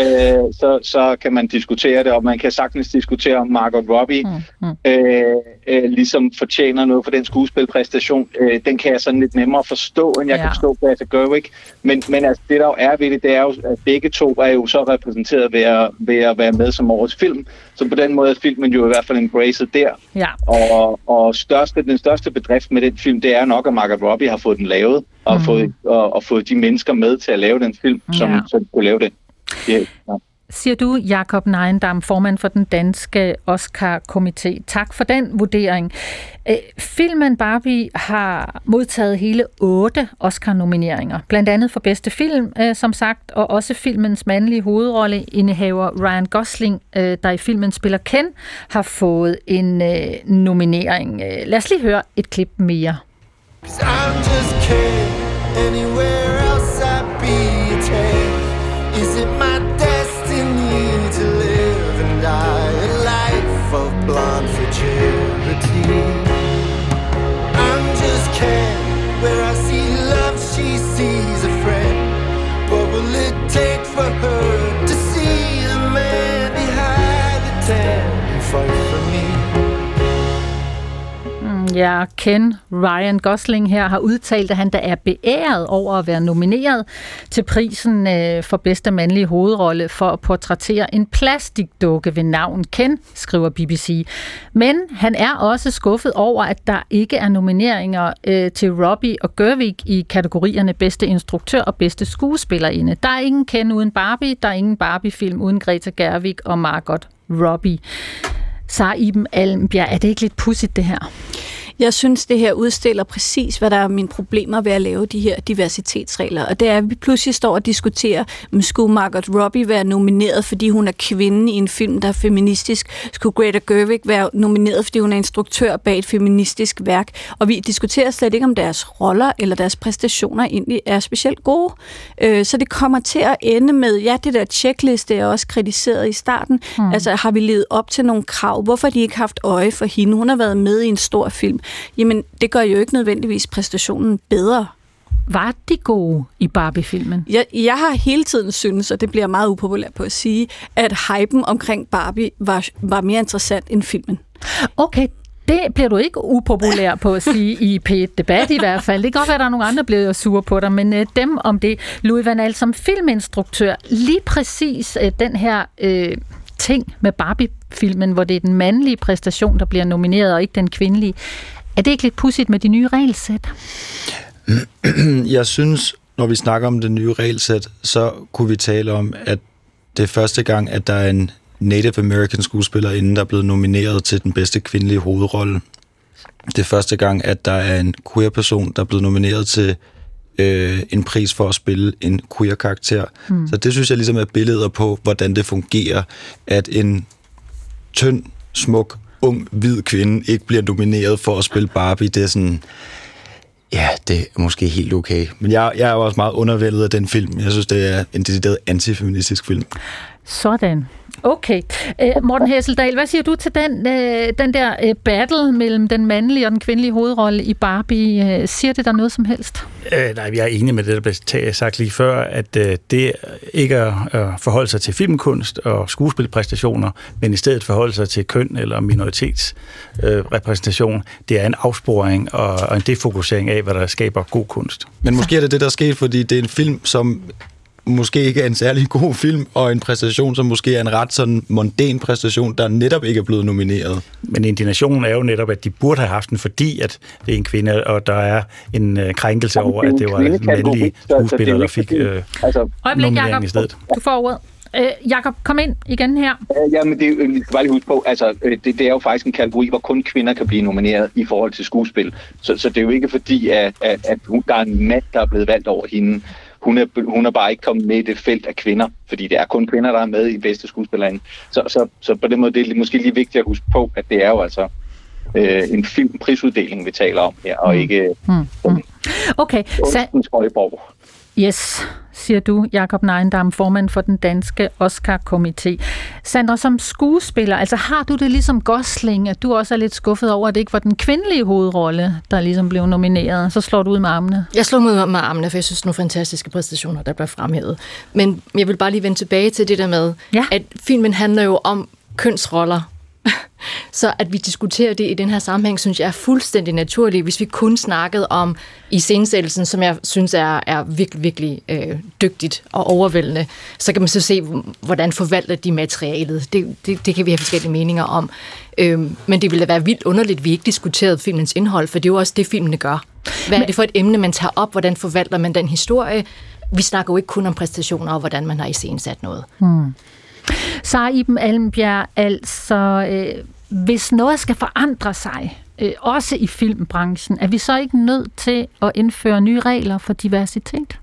så, så kan man diskutere det, og man kan sagtens diskutere, om Margot Robbie mm. øh, øh, ligesom fortjener noget for den skuespilpræstation. Øh, den kan jeg sådan lidt nemmere forstå, end jeg ja. kan forstå Greta Gerwig, men, men altså, det der jo er ved det, det er jo, at begge to er jo så repræsenteret ved at, ved at være med som årets film, så på den måde er filmen jo i hvert fald embraced der, ja. og, og største, den største bedrift med den film, det er nok, at Margot Robbie har fået den lavet, og mm. fået og, og fået de mennesker med til at lave den film, som, ja. som kunne lave den. Yeah. Ja. Siger du, Jakob Nejendam, formand for den danske Oscar-komité. Tak for den vurdering. Æ, filmen Barbie har modtaget hele otte Oscar-nomineringer, blandt andet for bedste film, øh, som sagt, og også filmens mandlige hovedrolle indehaver Ryan Gosling, øh, der i filmen spiller Ken, har fået en øh, nominering. Lad os lige høre et klip mere. I'm just kidding. Anywhere else I'd be taken. Is it my destiny to live and die a life of blonde futurity? I'm just Ken. Where I see love, she sees a friend. What will it take for her to see the man behind the tan and fight for me? Ja, Ken, Ryan Gosling her, har udtalt, at han da er beæret over at være nomineret til prisen for bedste mandlige hovedrolle for at portrættere en plastikdukke ved navn Ken, skriver B B C. Men han er også skuffet over, at der ikke er nomineringer til Robbie og Gerwig i kategorierne bedste instruktør og bedste skuespillerinde. Der er ingen Ken uden Barbie, der er ingen Barbie-film uden Greta Gerwig og Margot Robbie. Sarah-Iben Almbjerg, er det ikke lidt pudsigt, det her? Jeg synes, det her udstiller præcis, hvad der er mine problemer ved at lave de her diversitetsregler. Og det er, at vi pludselig står og diskuterer, om skulle Margot Robbie være nomineret, fordi hun er kvinde i en film, der er feministisk? Skulle Greta Gerwig være nomineret, fordi hun er instruktør bag et feministisk værk? Og vi diskuterer slet ikke, om deres roller eller deres præstationer egentlig er specielt gode. Så det kommer til at ende med, ja, det der checkliste er også kritiseret i starten. Mm. Altså, har vi levet op til nogle krav? Hvorfor har de ikke haft øje for hende? Hun har været med i en stor film. Jamen, det gør jo ikke nødvendigvis præstationen bedre. Var det gode i Barbie-filmen? Jeg, jeg har hele tiden syntes, og det bliver meget upopulært på at sige, at hypen omkring Barbie var, var mere interessant end filmen. Okay, det bliver du ikke upopulær på at sige i P et-debat i hvert fald. Det kan godt være, at der er nogle andre, der bliver sure på dig, men øh, dem om det. Louis Vernal som filminstruktør, lige præcis øh, den her... Øh, ting med Barbie-filmen, hvor det er den mandlige præstation, der bliver nomineret, og ikke den kvindelige. Er det ikke lidt pudsigt med de nye regelsæt? Jeg synes, når vi snakker om det nye regelsæt, så kunne vi tale om, at det er første gang, at der er en Native American skuespillerinde, der er blevet nomineret til den bedste kvindelige hovedrolle. Det er første gang, at der er en queer-person, der er blevet nomineret til øh, en pris for at spille en queer-karakter. Mm. Så det synes jeg ligesom er billeder på, hvordan det fungerer, at en tynd, smuk, ung, hvid kvinde ikke bliver nomineret for at spille Barbie. Det er sådan, ja, det er måske helt okay. Men jeg, jeg er jo også meget undervældet af den film. Jeg synes, det er en decideret antifeministisk film. Sådan. Okay. Æ, Morten Hesseldahl, hvad siger du til den, øh, den der øh, battle mellem den mandlige og den kvindelige hovedrolle i Barbie? Siger det der noget som helst? Øh, nej, jeg er enig med det, der blev sagt lige før, at øh, det ikke er at øh, forholde sig til filmkunst og skuespilpræstationer, men i stedet forholde sig til køn eller minoritetsrepræsentation. Øh, det er en afsporing og, og en defokusering af, hvad der skaber god kunst. Men måske er det det, der er sket, fordi det er en film, som... måske ikke er en særlig god film, og en præstation, som måske er en ret sådan mondæn præstation, der netop ikke er blevet nomineret. Men indignationen er jo netop, at de burde have haft den, fordi at det er en kvinde, og der er en krænkelse over, at det var en mandlig skuespiller, der fik øh, altså, nomineringen i stedet. Du får ordet. Øh, Jakob, kom ind igen her. Ja, men det er bare lige huske på, altså, det, det er jo faktisk en kategori, hvor kun kvinder kan blive nomineret i forhold til skuespil. Så, så det er jo ikke fordi, at, at, at der er en mand, der er blevet valgt over hende. Hun er, hun er bare ikke kommet med i det felt af kvinder, fordi det er kun kvinder, der er med i bedste skuespillerinde. Så, så, så på den måde det er det måske lige vigtigt at huske på, at det er jo altså øh, en filmprisuddeling, vi taler om her, og ikke mm. Mm. Okay. Kunstens Højborg. Yes, siger du, Jakob Neiendam, formand for den danske Oscar-komité. Sandra, som skuespiller, altså har du det ligesom Gosling, at du også er lidt skuffet over, at det ikke var den kvindelige hovedrolle, der ligesom blev nomineret? Så slår du ud med armene. Jeg slår ud med armene, for jeg synes, det er nogle fantastiske præstationer, der bliver fremhævet. Men jeg vil bare lige vende tilbage til det der med, ja, at filmen handler jo om kønsroller. Så at vi diskuterer det i den her sammenhæng, synes jeg er fuldstændig naturligt, hvis vi kun snakkede om iscenesættelsen, som jeg synes er, er virkelig, virkelig øh, dygtigt og overvældende. Så kan man så se, hvordan forvalter de materialet. Det, det, det kan vi have forskellige meninger om. Øh, men det ville da være vildt underligt, at vi ikke diskuterede filmens indhold, for det er jo også det, filmene gør. Hvad er det for et emne, man tager op? Hvordan forvalter man den historie? Vi snakker jo ikke kun om præstationer og hvordan man har iscenesat noget. Hmm. Sarah-Iben Almbjerg, altså, øh, hvis noget skal forandre sig, øh, også i filmbranchen, er vi så ikke nødt til at indføre nye regler for diversitet?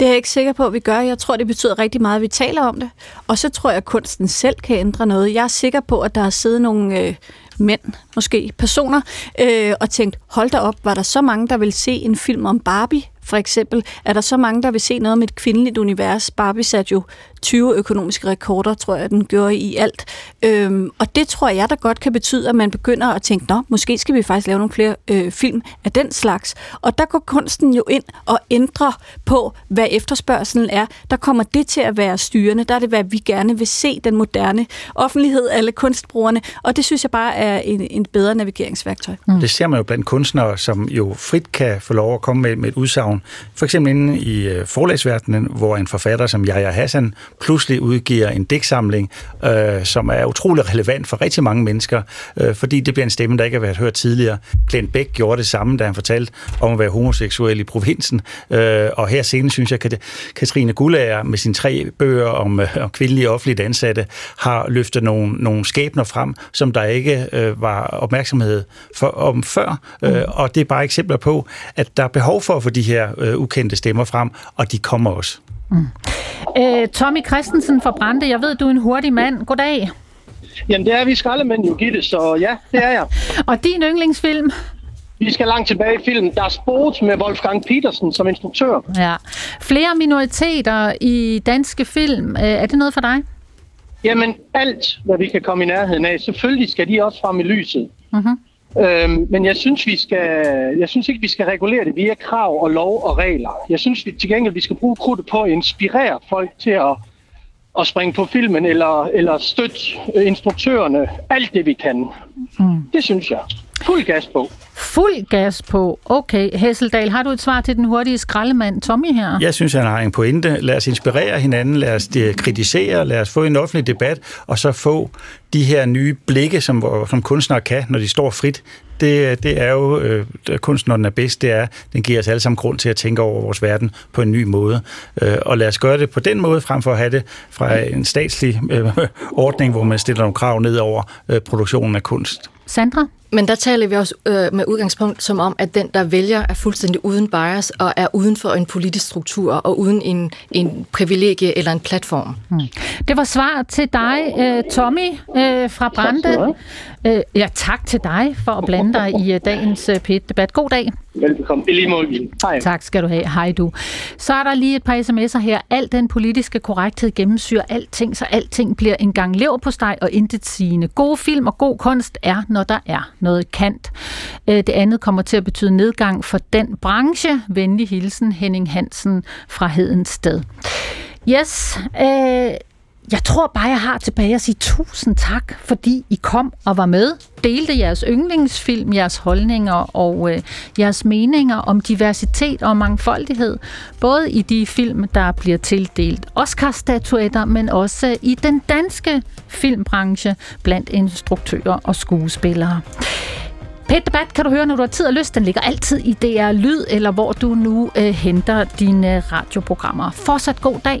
Det er jeg ikke sikker på, at vi gør. Jeg tror, det betyder rigtig meget, at vi taler om det. Og så tror jeg, at kunsten selv kan ændre noget. Jeg er sikker på, at der har siddet nogle... Øh, mænd, måske personer, øh, og tænkt, hold da op, var der så mange, der vil se en film om Barbie, for eksempel? Er der så mange, der vil se noget om et kvindeligt univers? Barbie satte jo tyve økonomiske rekorder, tror jeg, den gjorde i alt. Øhm, og det tror jeg, der godt kan betyde, at man begynder at tænke, nå, måske skal vi faktisk lave nogle flere øh, film af den slags. Og der går kunsten jo ind og ændrer på, hvad efterspørgselen er. Der kommer det til at være styrende. Der er det, hvad vi gerne vil se, den moderne offentlighed, alle kunstbrugerne. Og det synes jeg bare er En, en bedre navigeringsværktøj. Mm. Det ser man jo blandt kunstnere, som jo frit kan få lov at komme med, med et udsagn. For eksempel inde i forlagsverdenen, hvor en forfatter som Yahya Hassan pludselig udgiver en digtsamling, øh, som er utrolig relevant for rigtig mange mennesker, øh, fordi det bliver en stemme, der ikke har været hørt tidligere. Glenn Beck gjorde det samme, da han fortalte om at være homoseksuel i provinsen, øh, og her senere synes jeg, at Katrine Gullager med sine tre bøger om, øh, om kvindelige offentligt ansatte har løftet nogle, nogle skæbner frem, som der ikke øh, var opmærksomhed for, om før, øh, mm. og det er bare eksempler på, at der er behov for at få de her øh, ukendte stemmer frem, og de kommer også. Mm. Øh, Tommy Christensen fra Brande, jeg ved, du er en hurtig mand. Goddag. Jamen, det er vi skraldemænd jo, Gitte, så ja, det er jeg. Og din yndlingsfilm? Vi skal langt tilbage i filmen Das Boot med Wolfgang Petersen som instruktør. Ja. Flere minoriteter i danske film, er det noget for dig? Jamen, alt, hvad vi kan komme i nærheden af. Selvfølgelig skal de også frem i lyset. Mm-hmm. Øhm, men jeg synes, vi skal, jeg synes ikke, vi skal regulere det via krav og lov og regler. Jeg synes vi, til gengæld, vi skal bruge krudtet på at inspirere folk til at, at springe på filmen eller, eller støtte instruktørerne. Alt det, vi kan. Mm. Det synes jeg. Fuld gas på. Fuld gas på. Okay, Hesseldahl, har du et svar til den hurtige skraldemand Tommy her? Jeg synes, han har en pointe. Lad os inspirere hinanden, lad os kritisere, lad os få en offentlig debat, og så få de her nye blikke, som, som kunstnere kan, når de står frit. Det, det er jo, øh, kunsten, når den er bedst, det er, den giver os alle sammen grund til at tænke over vores verden på en ny måde. Øh, og lad os gøre det på den måde, frem for at have det fra en statslig øh, ordning, hvor man stiller nogle krav ned over øh, produktionen af kunst. Sandra? Men der taler vi også øh, med udgangspunkt som om, at den, der vælger, er fuldstændig uden bias og er uden for en politisk struktur og uden en, en privilegie eller en platform. Hmm. Det var svar til dig, øh, Tommy øh, fra Brande. Øh, ja, tak til dig for at blande dig i øh, dagens øh, P et-debat. God dag. Velbekomme. I lige måde. Hej. Tak skal du have. Hej du. Så er der lige et par sms'er her. Al den politiske korrekthed gennemsyrer alting, så alting bliver en gang leverpostej og intet sigende. Gode film og god kunst er, når der er noget kant. Det andet kommer til at betyde nedgang for den branche. Venlig hilsen, Henning Hansen fra Hedensted. Yes, øh, jeg tror bare, jeg har tilbage at sige tusind tak, fordi I kom og var med. Delte jeres yndlingsfilm, jeres holdninger og øh, jeres meninger om diversitet og mangfoldighed. Både i de film, der bliver tildelt Oscar-statuetter, men også i den danske filmbranche blandt instruktører og skuespillere. P et Debat kan du høre, når du har tid og lyst. Den ligger altid i D R Lyd, eller hvor du nu øh, henter dine radioprogrammer. Fortsat god dag.